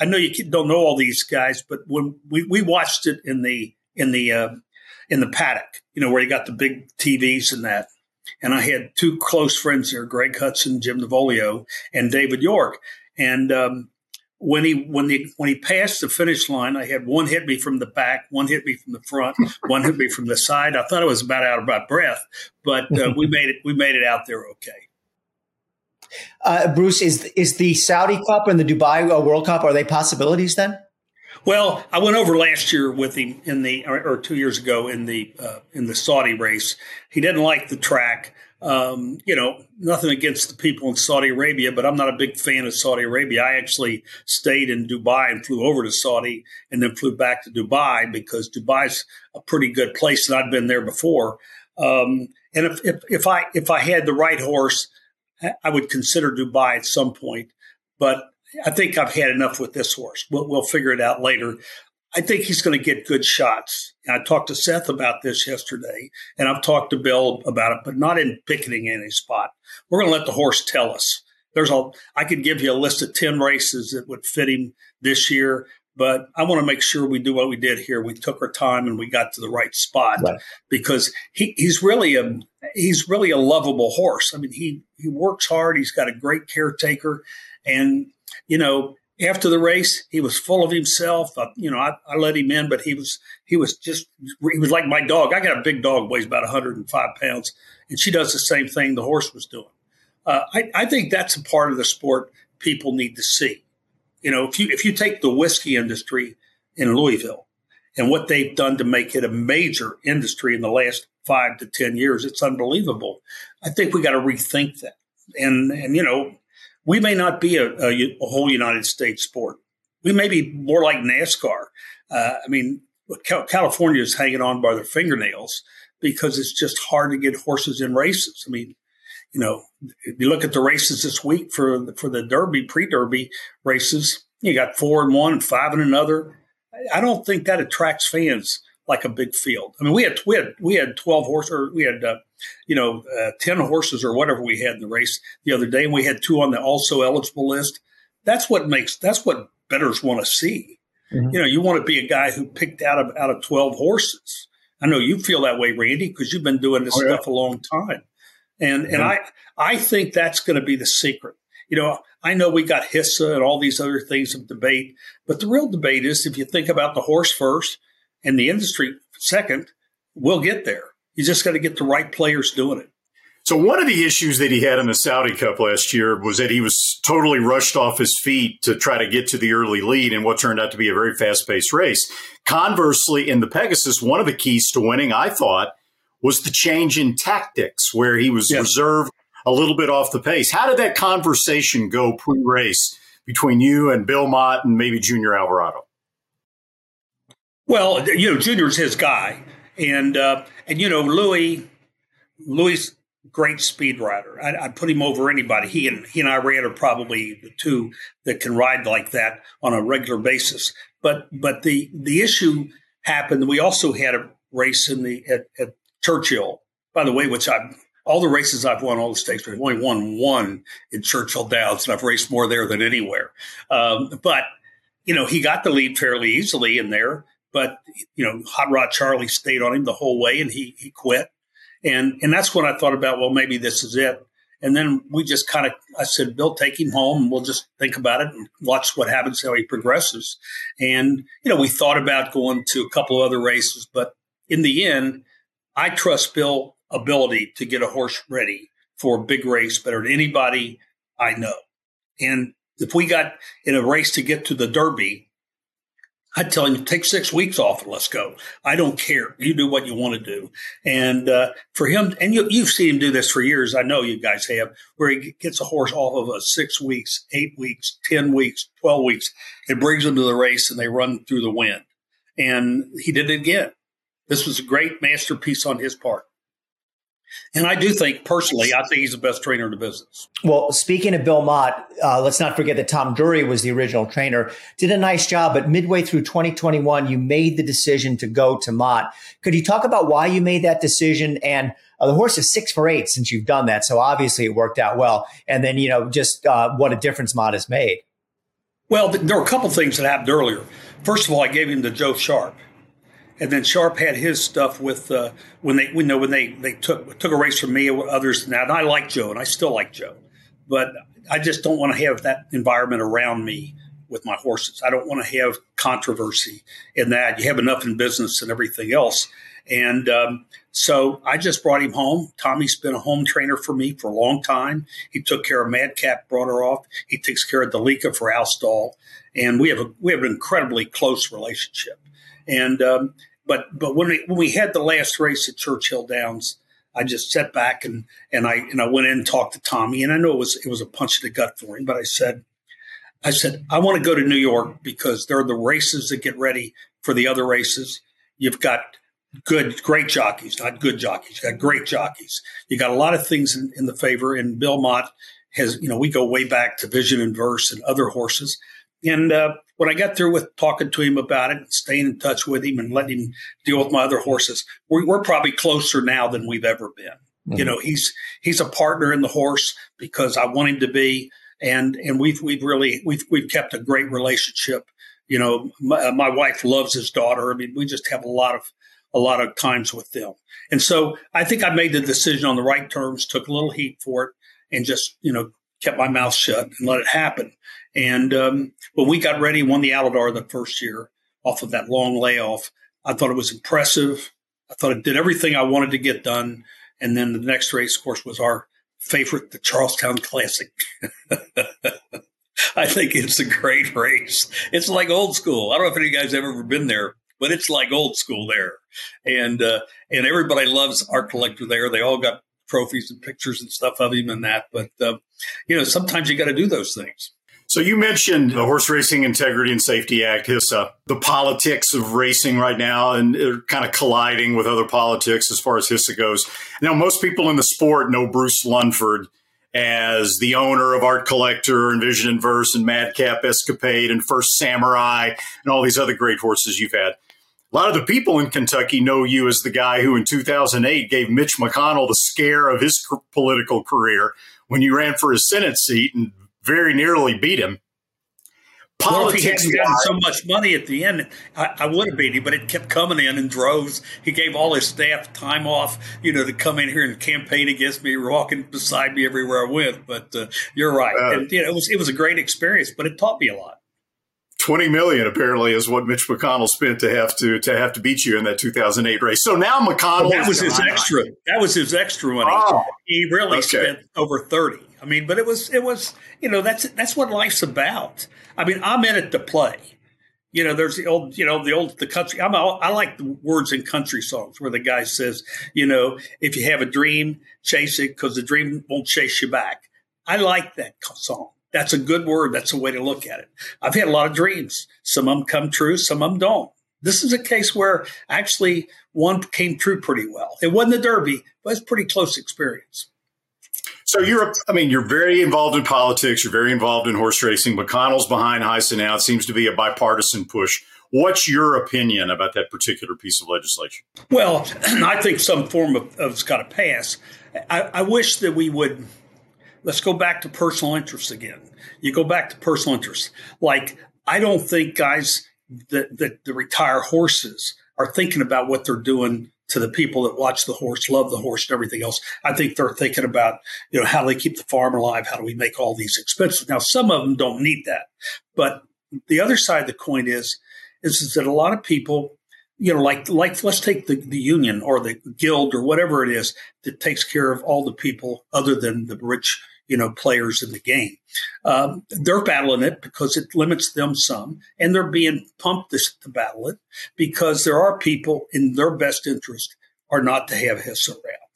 I know you don't know all these guys, but when we, we watched it in the in the uh, in the paddock, you know, where you got the big T Vs and that. And I had two close friends there, Greg Hudson, Jim Navolio, and David York. And um, when he when the when he passed the finish line, I had one hit me from the back, one hit me from the front, one hit me from the side. I thought I was about out of my breath, but uh, we made it. We made it out there okay. Uh, Bruce, is is the Saudi Cup and the Dubai World Cup, are they possibilities then? Well, I went over last year with him in the, or two years ago in the uh, in the Saudi race. He didn't like the track. Um, you know, nothing against the people in Saudi Arabia, but I'm not a big fan of Saudi Arabia. I actually stayed in Dubai and flew over to Saudi and then flew back to Dubai because Dubai's a pretty good place, and I'd been there before. Um, and if, if if I if I had the right horse, I would consider Dubai at some point, but I think I've had enough with this horse. We'll, we'll figure it out later. I think he's going to get good shots. And I talked to Seth about this yesterday, and I've talked to Bill about it, but not in picketing any spot. We're going to let the horse tell us. There's a. I could give you a list of ten races that would fit him this year, but I want to make sure we do what we did here. We took our time and we got to the right spot, right? Because he, he's really a he's really a lovable horse. I mean, he he works hard. He's got a great caretaker, and you know, after the race, he was full of himself. I, you know, I, I let him in, but he was he was just he was like my dog. I got a big dog, weighs about one hundred five pounds, and she does the same thing the horse was doing. Uh, I, I think that's a part of the sport people need to see. You know, if you if you take the whiskey industry in Louisville and what they've done to make it a major industry in the last five to ten years, it's unbelievable. I think we got to rethink that, and and you know. We may not be a, a, a whole United States sport. We may be more like NASCAR. Uh, I mean, California is hanging on by their fingernails because it's just hard to get horses in races. I mean, you know, if you look at the races this week for the, for the Derby, pre-Derby races, You got four in one and five in another. I don't think that attracts fans like a big field. I mean, we had we had, we had twelve horses, or we had uh, you know uh, ten horses or whatever we had in the race the other day, and we had two on the also eligible list. That's what makes that's what bettors want to see. Mm-hmm. You know, you want to be a guy who picked out of out of twelve horses. I know you feel that way, Randy, because you've been doing this oh, yeah. stuff a long time, and mm-hmm. and I I think that's going to be the secret. You know, I know we got HISA and all these other things of debate, but the real debate is if you think about the horse first and the industry second, we'll get there. You just got to get the right players doing it. So one of the issues that he had in the Saudi Cup last year was that he was totally rushed off his feet to try to get to the early lead in what turned out to be a very fast-paced race. Conversely, in the Pegasus, one of the keys to winning, I thought, was the change in tactics where he was yes. reserved a little bit off the pace. How did that conversation go pre-race between you and Bill Mott and maybe Junior Alvarado? Well, you know, Junior's his guy. And, uh, and you know, Louis, Louis, great speed rider. I, I'd put him over anybody. He and, he and I ran are probably the two that can ride like that on a regular basis. But but the, the issue happened. We also had a race in the at, at Churchill, by the way, which I've all the races I've won, all the stakes, I've only won one in Churchill Downs, and I've raced more there than anywhere. Um, but, you know, he got the lead fairly easily in there. But, you know, Hot Rod Charlie stayed on him the whole way, and he he quit. And and that's when I thought about, well, maybe this is it. And then we just kind of, I said, Bill, take him home, and we'll just think about it and watch what happens, how he progresses. And, you know, we thought about going to a couple of other races. But in the end, I trust Bill. Ability to get a horse ready for a big race better than anybody I know. And if we got in a race to get to the Derby, I'd tell him, take six weeks off and let's go. I don't care. You do what you want to do. And uh, for him, and you, you've seen him do this for years. I know you guys have, where he gets a horse off of a six weeks, eight weeks, ten weeks, twelve weeks. It brings them to the race and they run through the wind. And he did it again. This was a great masterpiece on his part. And I do think, personally, I think he's the best trainer in the business. Well, speaking of Bill Mott, uh, let's not forget that Tom Drury was the original trainer. Did a nice job, but midway through twenty twenty-one, you made the decision to go to Mott. Could you talk about why you made that decision? And uh, the horse is six for eight since you've done that, so obviously it worked out well. And then, you know, just uh, what a difference Mott has made. Well, there were a couple things that happened earlier. First of all, I gave him to Joe Sharp. And then Sharp had his stuff with uh, when they you know when they they took took a race from me or others. Now, and I like Joe, and I still like Joe, but I just don't want to have that environment around me with my horses. I don't want to have controversy in that. You have enough in business and everything else. And um, so I just brought him home. Tommy's been a home trainer for me for a long time. He took care of Madcap, brought her off. He takes care of Dalika for Alstall, and we have a, we have an incredibly close relationship. And um, But but when we, when we had the last race at Churchill Downs, I just sat back and and I and I went in and talked to Tommy, and I know it was it was a punch in the gut for him, but I said I said I want to go to New York because there are the races that get ready for the other races. You've got good great jockeys, not good jockeys. You got great jockeys. You got a lot of things in, in the favor. And Bill Mott has you know we go way back to Vision and Verse and other horses. And uh, when I got through with talking to him about it and staying in touch with him and letting him deal with my other horses, we're, we're probably closer now than we've ever been. Mm-hmm. You know, he's he's a partner in the horse because I want him to be, and and we've we've really we've we've kept a great relationship. You know, my, my wife loves his daughter. I mean, we just have a lot of a lot of times with them, and so I think I made the decision on the right terms, took a little heat for it, and just you know. kept my mouth shut and let it happen. And um, when we got ready and won the Aladar the first year off of that long layoff, I thought it was impressive. I thought it did everything I wanted to get done. And then the next race, of course, was our favorite, the Charlestown Classic. I think it's a great race. It's like old school. I don't know if any of you guys have ever been there, but it's like old school there. And, uh, and everybody loves Art Collector there. They all got trophies and pictures and stuff of him and that. But, uh, you know, sometimes you got to do those things. So you mentioned the Horse Racing Integrity and Safety Act, HISA. The politics of racing right now and they're kind of colliding with other politics as far as HISA goes. Now, most people in the sport know Bruce Lunsford as the owner of Art Collector and Vision and Verse and Madcap Escapade and First Samurai and all these other great horses you've had. A lot of the people in Kentucky know you as the guy who in two thousand eight gave Mitch McConnell the scare of his political career when you ran for his Senate seat and very nearly beat him. Well, if he hadn't gotten so much money at the end, I, I would have beat him, but it kept coming in in droves. He gave all his staff time off, you know, to come in here and campaign against me, walking beside me everywhere I went. But uh, you're right. Uh, and, you know, it was it was a great experience, but it taught me a lot. twenty million dollars apparently is what Mitch McConnell spent to have to to have to beat you in that two thousand eight race. So now McConnell, well, that was his extra. That was his extra money. Oh, he really okay. spent over thirty. I mean, but it was it was you know that's that's what life's about. I mean, I'm in it to play. You know, there's the old, you know, the old, the country. I'm, I like the words in country songs where the guy says, you know, if you have a dream, chase it because the dream won't chase you back. I like that song. That's a good word. That's a way to look at it. I've had a lot of dreams. Some of them come true. Some of them don't. This is a case where actually one came true pretty well. It wasn't a derby, but it's a pretty close experience. So you're, I mean, you're very involved in politics. You're very involved in horse racing. McConnell's behind HISA now. It seems to be a bipartisan push. What's your opinion about that particular piece of legislation? Well, I think some form of, of it's got to pass. I, I wish that we would. Let's go back to personal interests again. You go back to personal interests. Like, I don't think guys that, that, that retire horses are thinking about what they're doing to the people that watch the horse, love the horse, and everything else. I think they're thinking about, you know, how they keep the farm alive, how do we make all these expenses. Now, some of them don't need that. But the other side of the coin is, is, is that a lot of people, you know, like, like let's take the, the union or the guild or whatever it is that takes care of all the people other than the rich, you know, players in the game. Um, they're battling it because it limits them some, and they're being pumped this, to battle it because there are people in their best interest are not to have HISA around.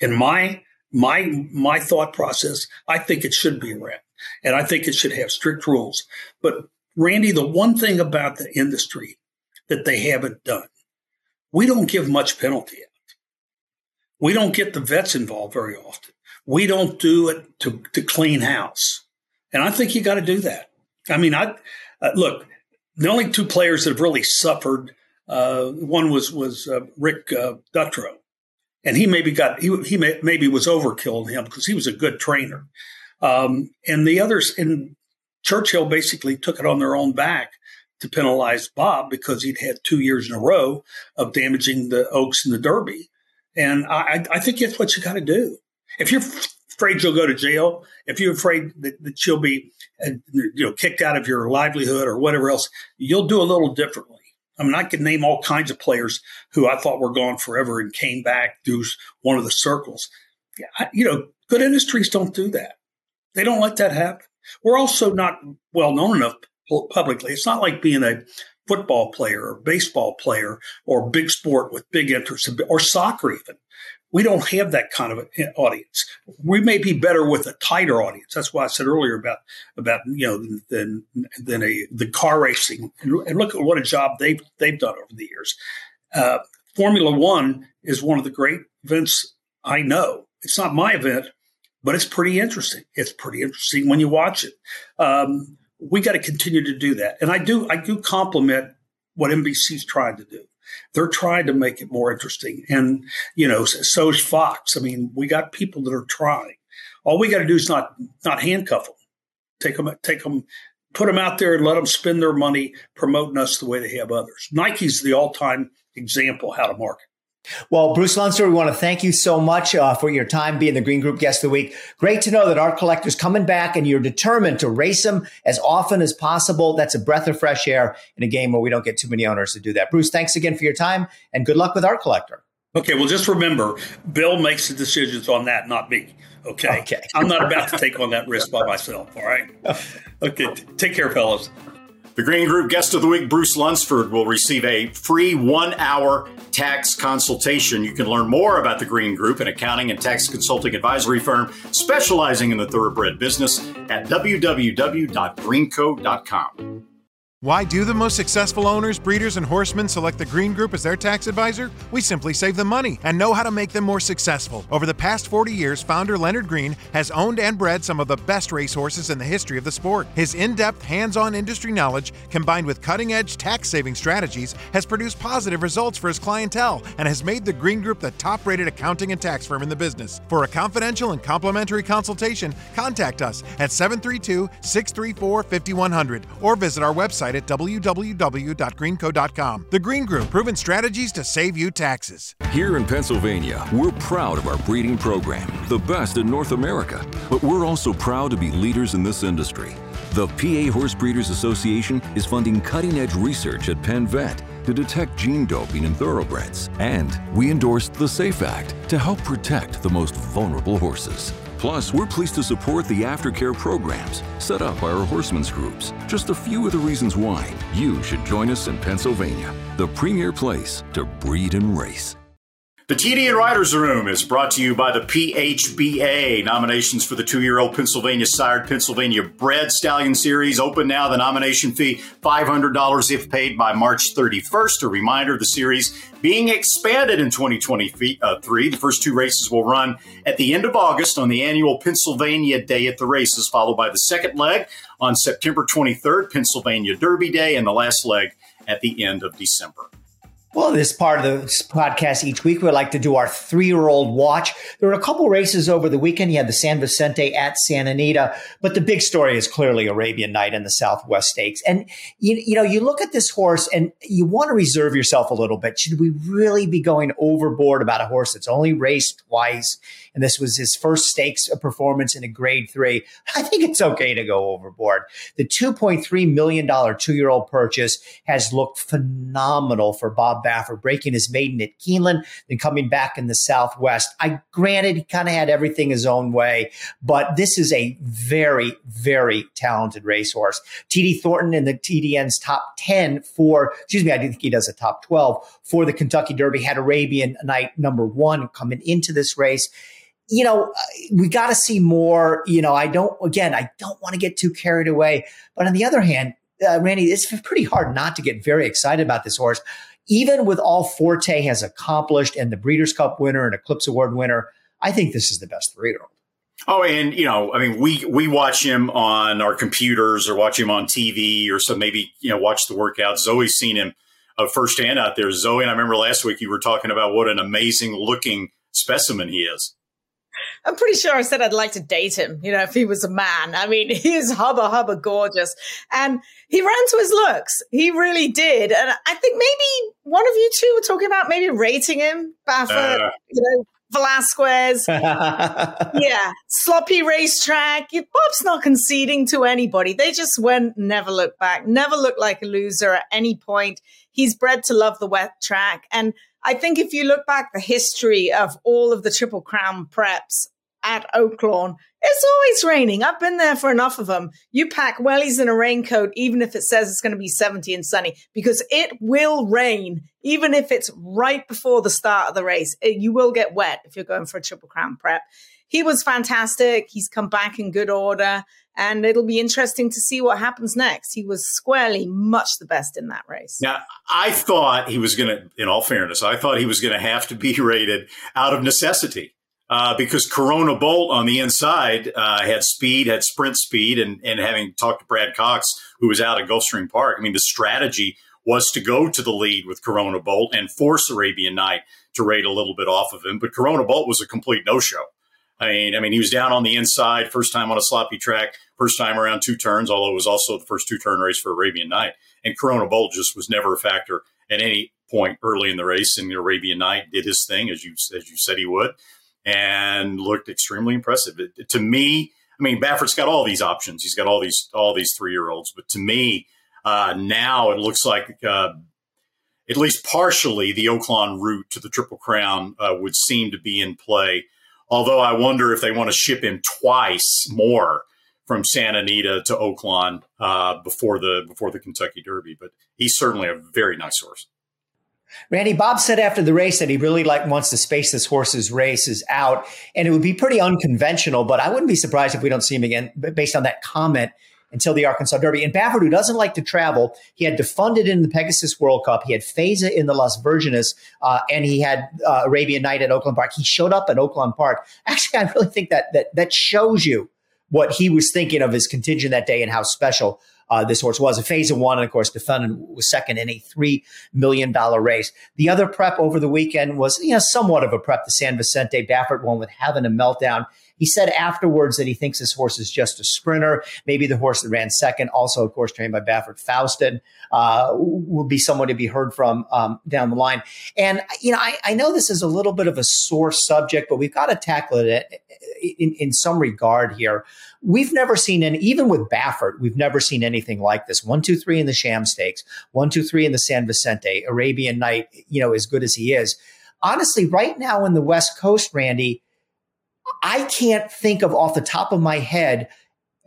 In my my my thought process, I think it should be around, and I think it should have strict rules. But Randy, the one thing about the industry that they haven't done, we don't give much penalty out. We don't get the vets involved very often. We don't do it to, to clean house. And I think you got to do that. I mean, I uh, look, the only two players that have really suffered, uh, one was was uh, Rick uh, Dutrow, and he maybe got he, he may, maybe was overkill in him because he was a good trainer. Um, and the others in Churchill basically took it on their own back to penalize Bob because he'd had two years in a row of damaging the Oaks and the Derby. And I, I think that's what you got to do. If you're afraid you'll go to jail, if you're afraid that, that you'll be uh, you know, kicked out of your livelihood or whatever else, you'll do a little differently. I mean, I could name all kinds of players who I thought were gone forever and came back through one of the circles. I, you know, good industries don't do that. They don't let that happen. We're also not well known enough publicly. It's not like being a football player or baseball player or big sport with big interest or soccer even. We don't have that kind of an audience. We may be better with a tighter audience. That's why I said earlier about about you know than than a the car racing. And look at what a job they've they've done over the years. Uh, Formula One is one of the great events I know. It's not my event, but it's pretty interesting. It's pretty interesting when you watch it. Um, we got to continue to do that. And I do I do compliment what N B C's trying to do. They're trying to make it more interesting. And, you know, so is Fox. I mean, we got people that are trying. All we got to do is not not handcuff them. Take them, take them, put them out there and let them spend their money promoting us the way they have others. Nike's the all-time example how to market. Well, Bruce Lunsford, we want to thank you so much uh, for your time being the Green Group Guest of the Week. Great to know that Art Collector's coming back and you're determined to race them as often as possible. That's a breath of fresh air in a game where we don't get too many owners to do that. Bruce, thanks again for your time and good luck with Art Collector. Okay, well, just remember, Bill makes the decisions on that, not me. Okay? Okay. I'm not about to take on that risk by myself, all right? Okay, t- take care, fellas. The Green Group Guest of the Week, Bruce Lunsford, will receive a free one-hour tax consultation. You can learn more about the Green Group, an accounting and tax consulting advisory firm specializing in the thoroughbred business at w w w dot greenco dot com. Why do the most successful owners, breeders, and horsemen select the Green Group as their tax advisor? We simply save them money and know how to make them more successful. Over the past forty years, founder Leonard Green has owned and bred some of the best racehorses in the history of the sport. His in-depth, hands-on industry knowledge, combined with cutting-edge tax-saving strategies, has produced positive results for his clientele and has made the Green Group the top-rated accounting and tax firm in the business. For a confidential and complimentary consultation, contact us at seven three two, six three four, five one zero zero or visit our website at w w w dot green co dot com. The Green Group, proven strategies to save you taxes. Here in Pennsylvania, we're proud of our breeding program, the best in North America, but we're also proud to be leaders in this industry. The P A Horse Breeders Association is funding cutting-edge research at Penn Vet to detect gene doping in thoroughbreds, and we endorsed the SAFE Act to help protect the most vulnerable horses. Plus, we're pleased to support the aftercare programs set up by our horsemen's groups. Just a few of the reasons why you should join us in Pennsylvania, the premier place to breed and race. The T D and Riders Room is brought to you by the P H B A. Nominations for the two-year-old Pennsylvania Sired Pennsylvania Bred Stallion Series open now. The nomination fee, five hundred dollars if paid by March thirty-first. A reminder, the series being expanded in twenty twenty-three. Uh, the first two races will run at the end of August on the annual Pennsylvania Day at the Races, followed by the second leg on September twenty-third, Pennsylvania Derby Day, and the last leg at the end of December. Well, this part of the podcast each week, we like to do our three-year-old watch. There were a couple races over the weekend. You had the San Vicente at Santa Anita, but the big story is clearly Arabian Night and the Southwest Stakes. And, you, you know, you look at this horse and you want to reserve yourself a little bit. Should we really be going overboard about a horse that's only raced twice? And this was his first stakes performance in a grade three. I think it's okay to go overboard. The two point three million dollars two-year-old purchase has looked phenomenal for Bob Baffert, breaking his maiden at Keeneland, then coming back in the Southwest. I granted he kind of had everything his own way, but this is a very, very talented racehorse. T D Thornton in the T D N's top ten for, excuse me, I do think he does a top twelve for the Kentucky Derby, had Arabian Night number one coming into this race. You know, we got to see more. You know, I don't, again, I don't want to get too carried away. But on the other hand, uh, Randy, it's pretty hard not to get very excited about this horse. Even with all Forte has accomplished and the Breeders' Cup winner and Eclipse Award winner, I think this is the best three-year-old. Oh, and, you know, I mean, we, we watch him on our computers or watch him on T V or so maybe, you know, watch the workout. Zoe's seen him uh, firsthand out there. Zoe, and I remember last week you were talking about what an amazing-looking specimen he is. I'm pretty sure I said I'd like to date him, you know, if he was a man. I mean, he is hubba hubba gorgeous. And he ran to his looks. He really did. And I think maybe one of you two were talking about maybe rating him, Baffert, uh, you know, Velasquez. Yeah, sloppy racetrack. Bob's not conceding to anybody. They just went, never looked back, never looked like a loser at any point. He's bred to love the wet track. And I think if you look back the history of all of the Triple Crown preps at Oaklawn, it's always raining. I've been there for enough of them. You pack wellies in a raincoat, even if it says it's going to be seventy and sunny, because it will rain, even if it's right before the start of the race. You will get wet if you're going for a Triple Crown prep. He was fantastic. He's come back in good order, and it'll be interesting to see what happens next. He was squarely much the best in that race. Now, I thought he was going to, in all fairness, I thought he was going to have to be rated out of necessity uh, because Corona Bolt on the inside uh, had speed, had sprint speed, and, and having talked to Brad Cox, who was out at Gulfstream Park, I mean, the strategy was to go to the lead with Corona Bolt and force Arabian Night to rate a little bit off of him. But Corona Bolt was a complete no-show. I mean, I mean, he was down on the inside, first time on a sloppy track, first time around two turns, although it was also the first two-turn race for Arabian Night. And Corona Bolt just was never a factor at any point early in the race. And Arabian Night did his thing, as you as you said he would, and looked extremely impressive. It, it, to me, I mean, Baffert's got all these options. He's got all these all these three-year-olds. But to me, uh, now it looks like uh, at least partially the Oaklawn route to the Triple Crown uh, would seem to be in play. Although I wonder if they want to ship him twice more from Santa Anita to Oaklawn uh, before the before the Kentucky Derby. But he's certainly a very nice horse. Randy, Bob said after the race that he really like wants to space this horse's races out. And it would be pretty unconventional, but I wouldn't be surprised if we don't see him again based on that comment until the Arkansas Derby. And Baffert, who doesn't like to travel, he had Defunded in the Pegasus World Cup. He had Feza in the Las Virgenes, uh, and he had uh, Arabian Night at Oakland Park. He showed up at Oakland Park. Actually, I really think that that that shows you what he was thinking of his contingent that day and how special uh, this horse was. A Feza won, and of course, Defunded was second in a three million dollars race. The other prep over the weekend was, you know, somewhat of a prep. The San Vicente Baffert won with Having a Meltdown. He said afterwards that he thinks this horse is just a sprinter. Maybe the horse that ran second, also, of course, trained by Baffert, Faustin, uh, will be someone to be heard from um, down the line. And, you know, I, I know this is a little bit of a sore subject, but we've got to tackle it in, in some regard here. We've never seen, any, even with Baffert, we've never seen anything like this. One, two, three in the Sham Stakes, one, two, three in the San Vicente, Arabian Night, you know, as good as he is. Honestly, right now in the West Coast, Randy, I can't think of off the top of my head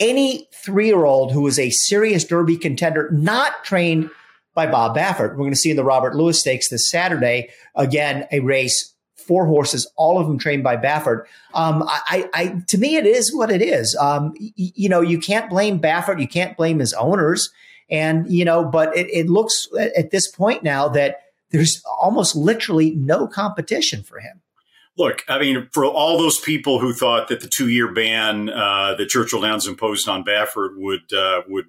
any three-year-old who is a serious Derby contender not trained by Bob Baffert. We're going to see in the Robert Lewis Stakes this Saturday, again, a race, four horses, all of them trained by Baffert. Um, I, I, to me, it is what it is. Um, y- you know, you can't blame Baffert. You can't blame his owners. And, you know, but it, it looks at this point now that there's almost literally no competition for him. Look, I mean, for all those people who thought that the two-year ban uh, that Churchill Downs imposed on Baffert would uh, would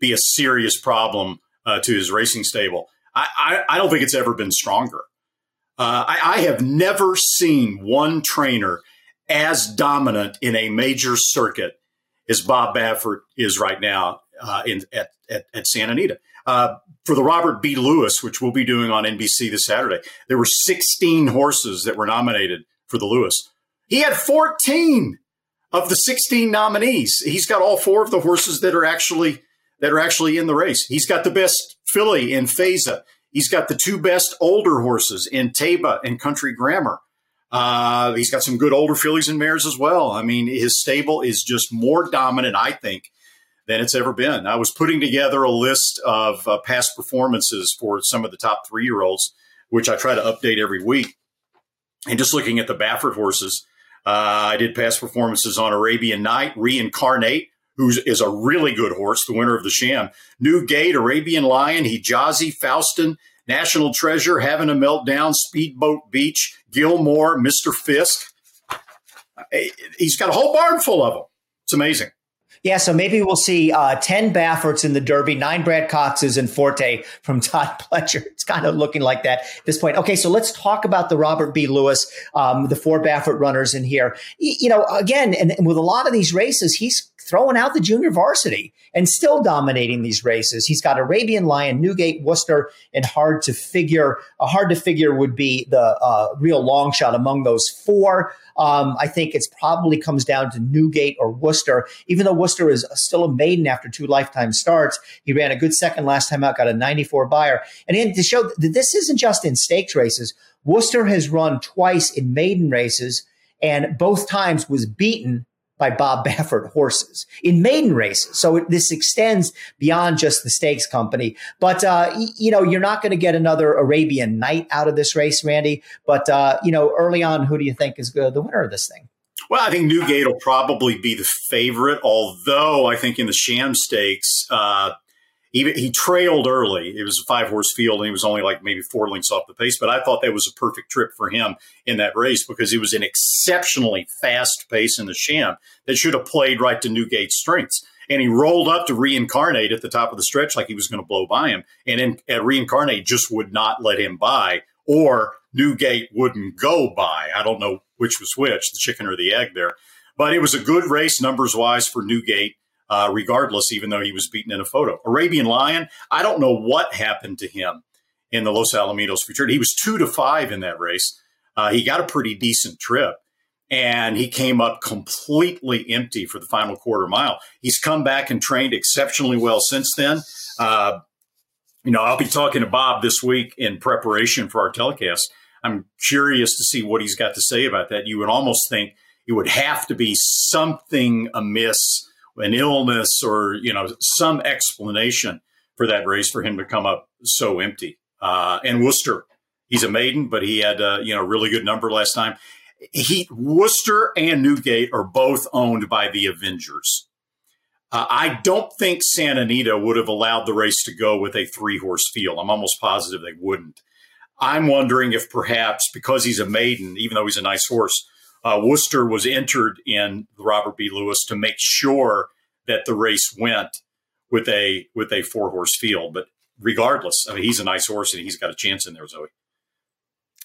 be a serious problem uh, to his racing stable, I, I, I don't think it's ever been stronger. Uh, I, I have never seen one trainer as dominant in a major circuit as Bob Baffert is right now uh, in at, at, at Santa Anita. Uh, for the Robert B. Lewis, which we'll be doing on N B C this Saturday, there were sixteen horses that were nominated for the Lewis. He had fourteen of the sixteen nominees. He's got all four of the horses that are actually that are actually in the race. He's got the best filly in Feza. He's got the two best older horses in Taba and Country Grammar. Uh, he's got some good older fillies and mares as well. I mean, his stable is just more dominant, I think, than it's ever been. I was putting together a list of uh, past performances for some of the top three-year-olds, which I try to update every week. And just looking at the Baffert horses, uh, I did past performances on Arabian Night, Reincarnate, who is a really good horse, the winner of the Sham, New Gate, Arabian Lion, Hijazi, Faustin, National Treasure, Having a Meltdown, Speedboat Beach, Gilmore, Mister Fisk. He's got a whole barn full of them. It's amazing. Yeah, so maybe we'll see uh, ten Bafferts in the Derby, nine Brad Coxes, and Forte from Todd Pletcher. It's kind of looking like that at this point. Okay, so let's talk about the Robert B. Lewis, um, the four Baffert runners in here. Y- you know, again, and, and with a lot of these races, he's throwing out the junior varsity and still dominating these races. He's got Arabian Lion, Newgate, Worcester, and Hard to Figure. A Hard to Figure would be the uh, real long shot among those four. Um, I think it's probably comes down to Newgate or Worcester. Even though Worcester is still a maiden after two lifetime starts, he ran a good second last time out, got a ninety-four buyer. And then to show that this isn't just in stakes races, Worcester has run twice in maiden races and both times was beaten by Bob Baffert horses in maiden races. So it, this extends beyond just the stakes company. But, uh, y- you know, you're not going to get another Arabian Night out of this race, Randy. But, uh, you know, early on, who do you think is the winner of this thing? Well, I think Newgate will probably be the favorite, although I think in the Sham Stakes, uh, he, he trailed early. It was a five-horse field, and he was only like maybe four lengths off the pace. But I thought that was a perfect trip for him in that race because it was an exceptionally fast pace in the Sham that should have played right to Newgate's strengths. And he rolled up to Reincarnate at the top of the stretch like he was going to blow by him. And then at Reincarnate just would not let him by, or Newgate wouldn't go by. I don't know which was which, the chicken or the egg there. But it was a good race numbers-wise for Newgate, uh, regardless, even though he was beaten in a photo. Arabian Lion, I don't know what happened to him in the Los Alamitos Futurity. He was two to five in that race. Uh, he got a pretty decent trip, and he came up completely empty for the final quarter mile. He's come back and trained exceptionally well since then. Uh, you know, I'll be talking to Bob this week in preparation for our telecast. I'm curious to see what he's got to say about that. You would almost think it would have to be something amiss, an illness or, you know, some explanation for that race for him to come up so empty. Uh, and Worcester, he's a maiden, but he had, uh, you know, a really good number last time. He Worcester and Newgate are both owned by the Avengers. Uh, I don't think Santa Anita would have allowed the race to go with a three-horse field. I'm almost positive they wouldn't. I'm wondering if perhaps because he's a maiden, even though he's a nice horse, uh, Worcester was entered in Robert B. Lewis to make sure that the race went with a with a four-horse field. But regardless, I mean, he's a nice horse and he's got a chance in there, Zoe.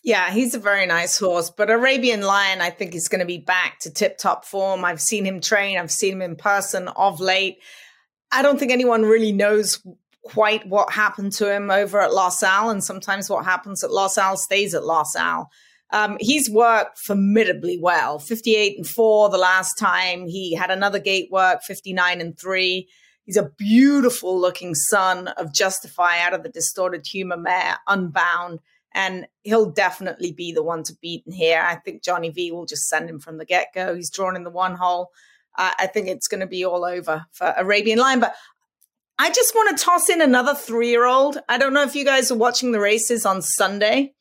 Yeah, he's a very nice horse, but Arabian Lion, I think, is going to be back to tip-top form. I've seen him train. I've seen him in person of late. I don't think anyone really knows quite what happened to him over at La Salle, and sometimes what happens at La Salle stays at La Salle. Um, he's worked formidably well, fifty-eight and four the last time. He had another gate work, fifty-nine and three. He's a beautiful-looking son of Justify out of the Distorted Humor mare, Unbound. And he'll definitely be the one to beat in here. I think Johnny V will just send him from the get-go. He's drawn in the one hole. Uh, I think it's going to be all over for Arabian Lion. But I just want to toss in another three-year-old. I don't know if you guys are watching the races on Sunday.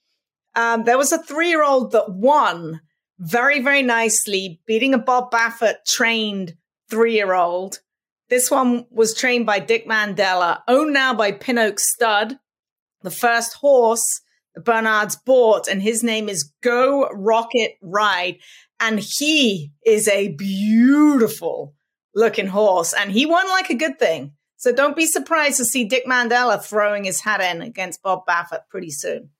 Um, there was a three-year-old that won very, very nicely, beating a Bob Baffert-trained three-year-old. This one was trained by Dick Mandela, owned now by Pin Oak Stud, the first horse Bernard's bought, and his name is Go Rocket Ride, and he is a beautiful looking horse, and he won like a good thing, so don't be surprised to see Dick Mandela throwing his hat in against Bob Baffert pretty soon.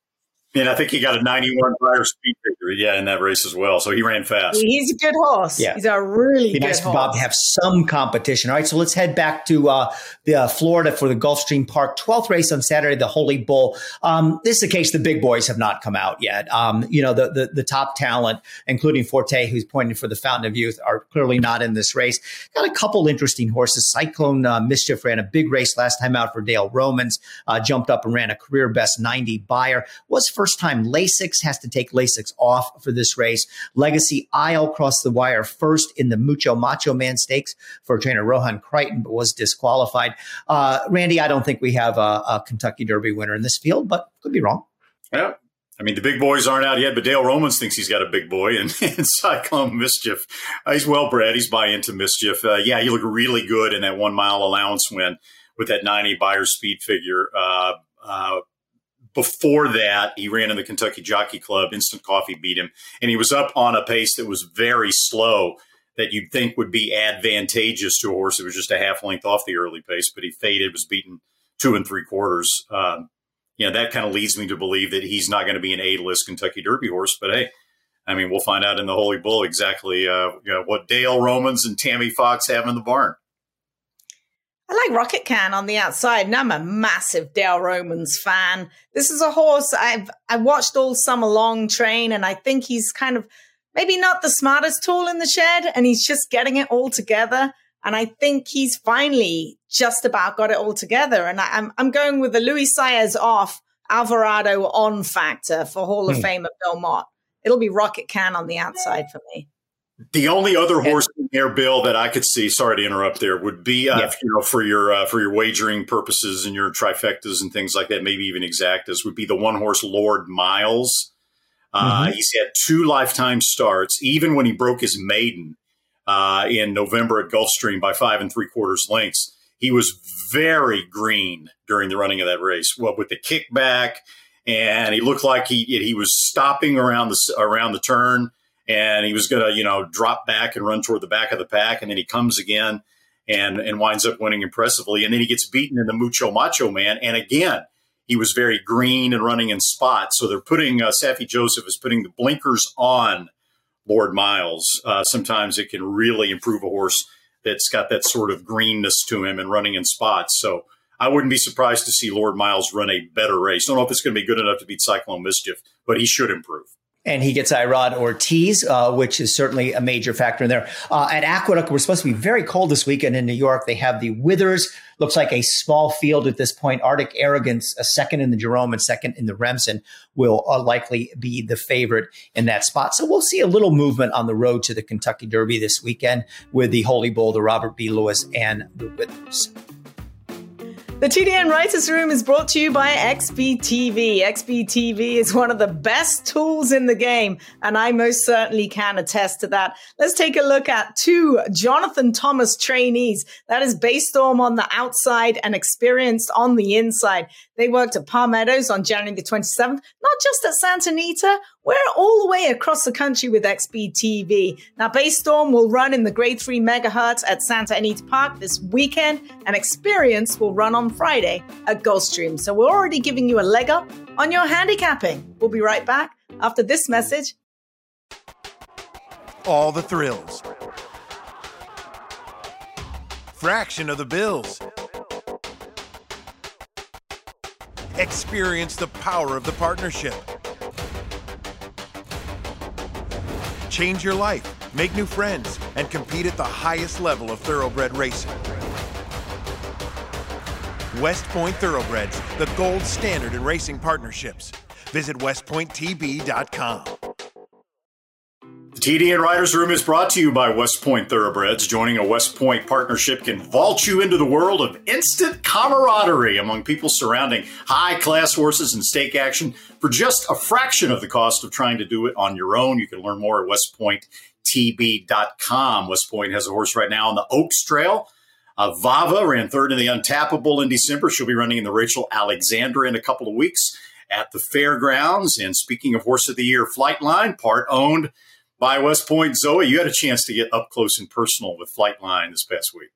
And I think he got a ninety-one prior speed figure, yeah, in that race as well, so he ran fast. He's a good horse. Yeah. He's a really good horse. It'd be nice for Bob to have some competition. All right, so let's head back to uh, the uh, Florida for the Gulfstream Park twelfth race on Saturday, the Holy Bull. Um, this is the case the big boys have not come out yet. Um, you know, the, the the top talent, including Forte, who's pointed for the Fountain of Youth, are clearly not in this race. Got a couple interesting horses. Cyclone uh, Mischief ran a big race last time out for Dale Romans, uh, jumped up and ran a career best ninety buyer. Was first time Lasix, has to take Lasix off for this race. Legacy Isle crossed the wire first in the Mucho Macho Man Stakes for trainer Rohan Crichton, but was disqualified. Uh, Randy, I don't think we have a, a Kentucky Derby winner in this field, but could be wrong. Yeah. I mean, the big boys aren't out yet, but Dale Romans thinks he's got a big boy, and, and Cyclone Mischief. Uh, he's well-bred. He's buy into Mischief. Uh, yeah, he looked really good in that one-mile allowance win with that ninety buyer speed figure. Uh, uh, Before that, he ran in the Kentucky Jockey Club. Instant Coffee beat him. And he was up on a pace that was very slow that you'd think would be advantageous to a horse that was just a half length off the early pace. But he faded, was beaten two and three quarters. Um, you know, that kind of leads me to believe that he's not going to be an A-list Kentucky Derby horse. But, hey, I mean, we'll find out in the Holy Bull exactly uh, you know, what Dale Romans and Tammy Fox have in the barn. I like Rocket Can on the outside, and I'm a massive Dale Romans fan. This is a horse I've I watched all summer long train, and I think he's kind of maybe not the smartest tool in the shed, and he's just getting it all together. And I think he's finally just about got it all together. And I, I'm I'm going with the Luis Saez off, Alvarado on factor for Hall of mm. Famer Bill Mott. It'll be Rocket Can on the outside for me. The only other horse in there, Bill, that I could see, sorry to interrupt there, would be uh, yeah. you know, for your uh, for your wagering purposes and your trifectas and things like that, maybe even exactas, would be the one-horse Lord Miles. Uh, mm-hmm. He's had two lifetime starts, even when he broke his maiden uh, in November at Gulfstream by five and three-quarters lengths. He was very green during the running of that race, well, with the kickback, and he looked like he he was stopping around the around the turn. And he was going to, you know, drop back and run toward the back of the pack. And then he comes again and, and winds up winning impressively. And then he gets beaten in the Mucho Macho Man. And again, he was very green and running in spots. So they're putting, uh, Safi Joseph is putting the blinkers on Lord Miles. Uh, sometimes it can really improve a horse that's got that sort of greenness to him and running in spots. So I wouldn't be surprised to see Lord Miles run a better race. Don't know if it's going to be good enough to beat Cyclone Mischief, but he should improve. And he gets Irod Ortiz, uh, which is certainly a major factor in there. Uh, at Aqueduct, we're supposed to be very cold this weekend in New York. They have the Withers. Looks like a small field at this point. Arctic Arrogance, a second in the Jerome and second in the Remsen, will uh, likely be the favorite in that spot. So we'll see a little movement on the road to the Kentucky Derby this weekend with the Holy Bull, the Robert B. Lewis, and the Withers. The T D N Writers Room is brought to you by X B T V. X B T V is one of the best tools in the game, and I most certainly can attest to that. Let's take a look at two Jonathan Thomas trainees. That is Baystorm on the outside and Experienced on the inside. They worked at Palmettos on January the twenty-seventh, not just at Santa Anita. We're all the way across the country with X B T V. Now, Baystorm will run in the grade three megahertz at Santa Anita Park this weekend, and Experience will run on Friday at Gulfstream. So we're already giving you a leg up on your handicapping. We'll be right back after this message. All the thrills. Fraction of the bills. Experience the power of the partnership. Change your life, make new friends, and compete at the highest level of thoroughbred racing. West Point Thoroughbreds, the gold standard in racing partnerships. Visit west point t b dot com. The T D N Writers Room is brought to you by West Point Thoroughbreds. Joining a West Point partnership can vault you into the world of instant camaraderie among people surrounding high-class horses and stake action for just a fraction of the cost of trying to do it on your own. You can learn more at west point t b dot com. West Point has a horse right now on the Oaks Trail. Uh, Vava ran third in the Untappable in December. She'll be running in the Rachel Alexander in a couple of weeks at the fairgrounds. And speaking of Horse of the Year, Flightline, part-owned by West Point. Zoe, you had a chance to get up close and personal with Flightline this past week.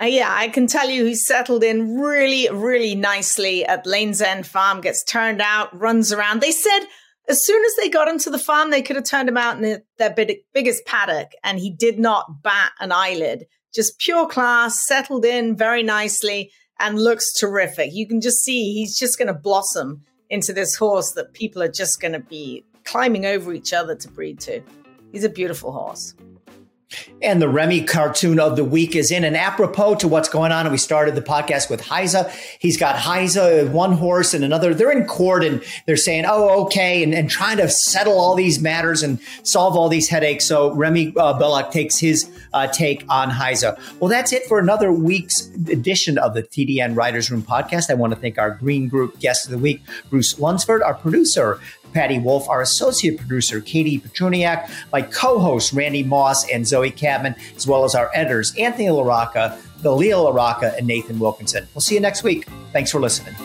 Uh, yeah, I can tell you he's settled in really, really nicely at Lane's End Farm, gets turned out, runs around. They said as soon as they got him to the farm, they could have turned him out in the, their big, biggest paddock, and he did not bat an eyelid. Just pure class, settled in very nicely, and looks terrific. You can just see he's just going to blossom into this horse that people are just going to be climbing over each other to breed to. He's a beautiful horse. And the Remy cartoon of the week is in. And apropos to what's going on, and we started the podcast with HISA. He's got HISA, one horse and another. They're in court and they're saying, oh, okay, and, and trying to settle all these matters and solve all these headaches. So Remy uh, Belloc takes his uh, take on HISA. Well, that's it for another week's edition of the T D N Writers Room podcast. I want to thank our Green Group guest of the week, Bruce Lunsford, our producer, Patty Wolf, our associate producer, Katie Petruniak, my co-hosts, Randy Moss and Zoe Cadman, as well as our editors, Anthony LaRocca, Galil LaRocca, and Nathan Wilkinson. We'll see you next week. Thanks for listening.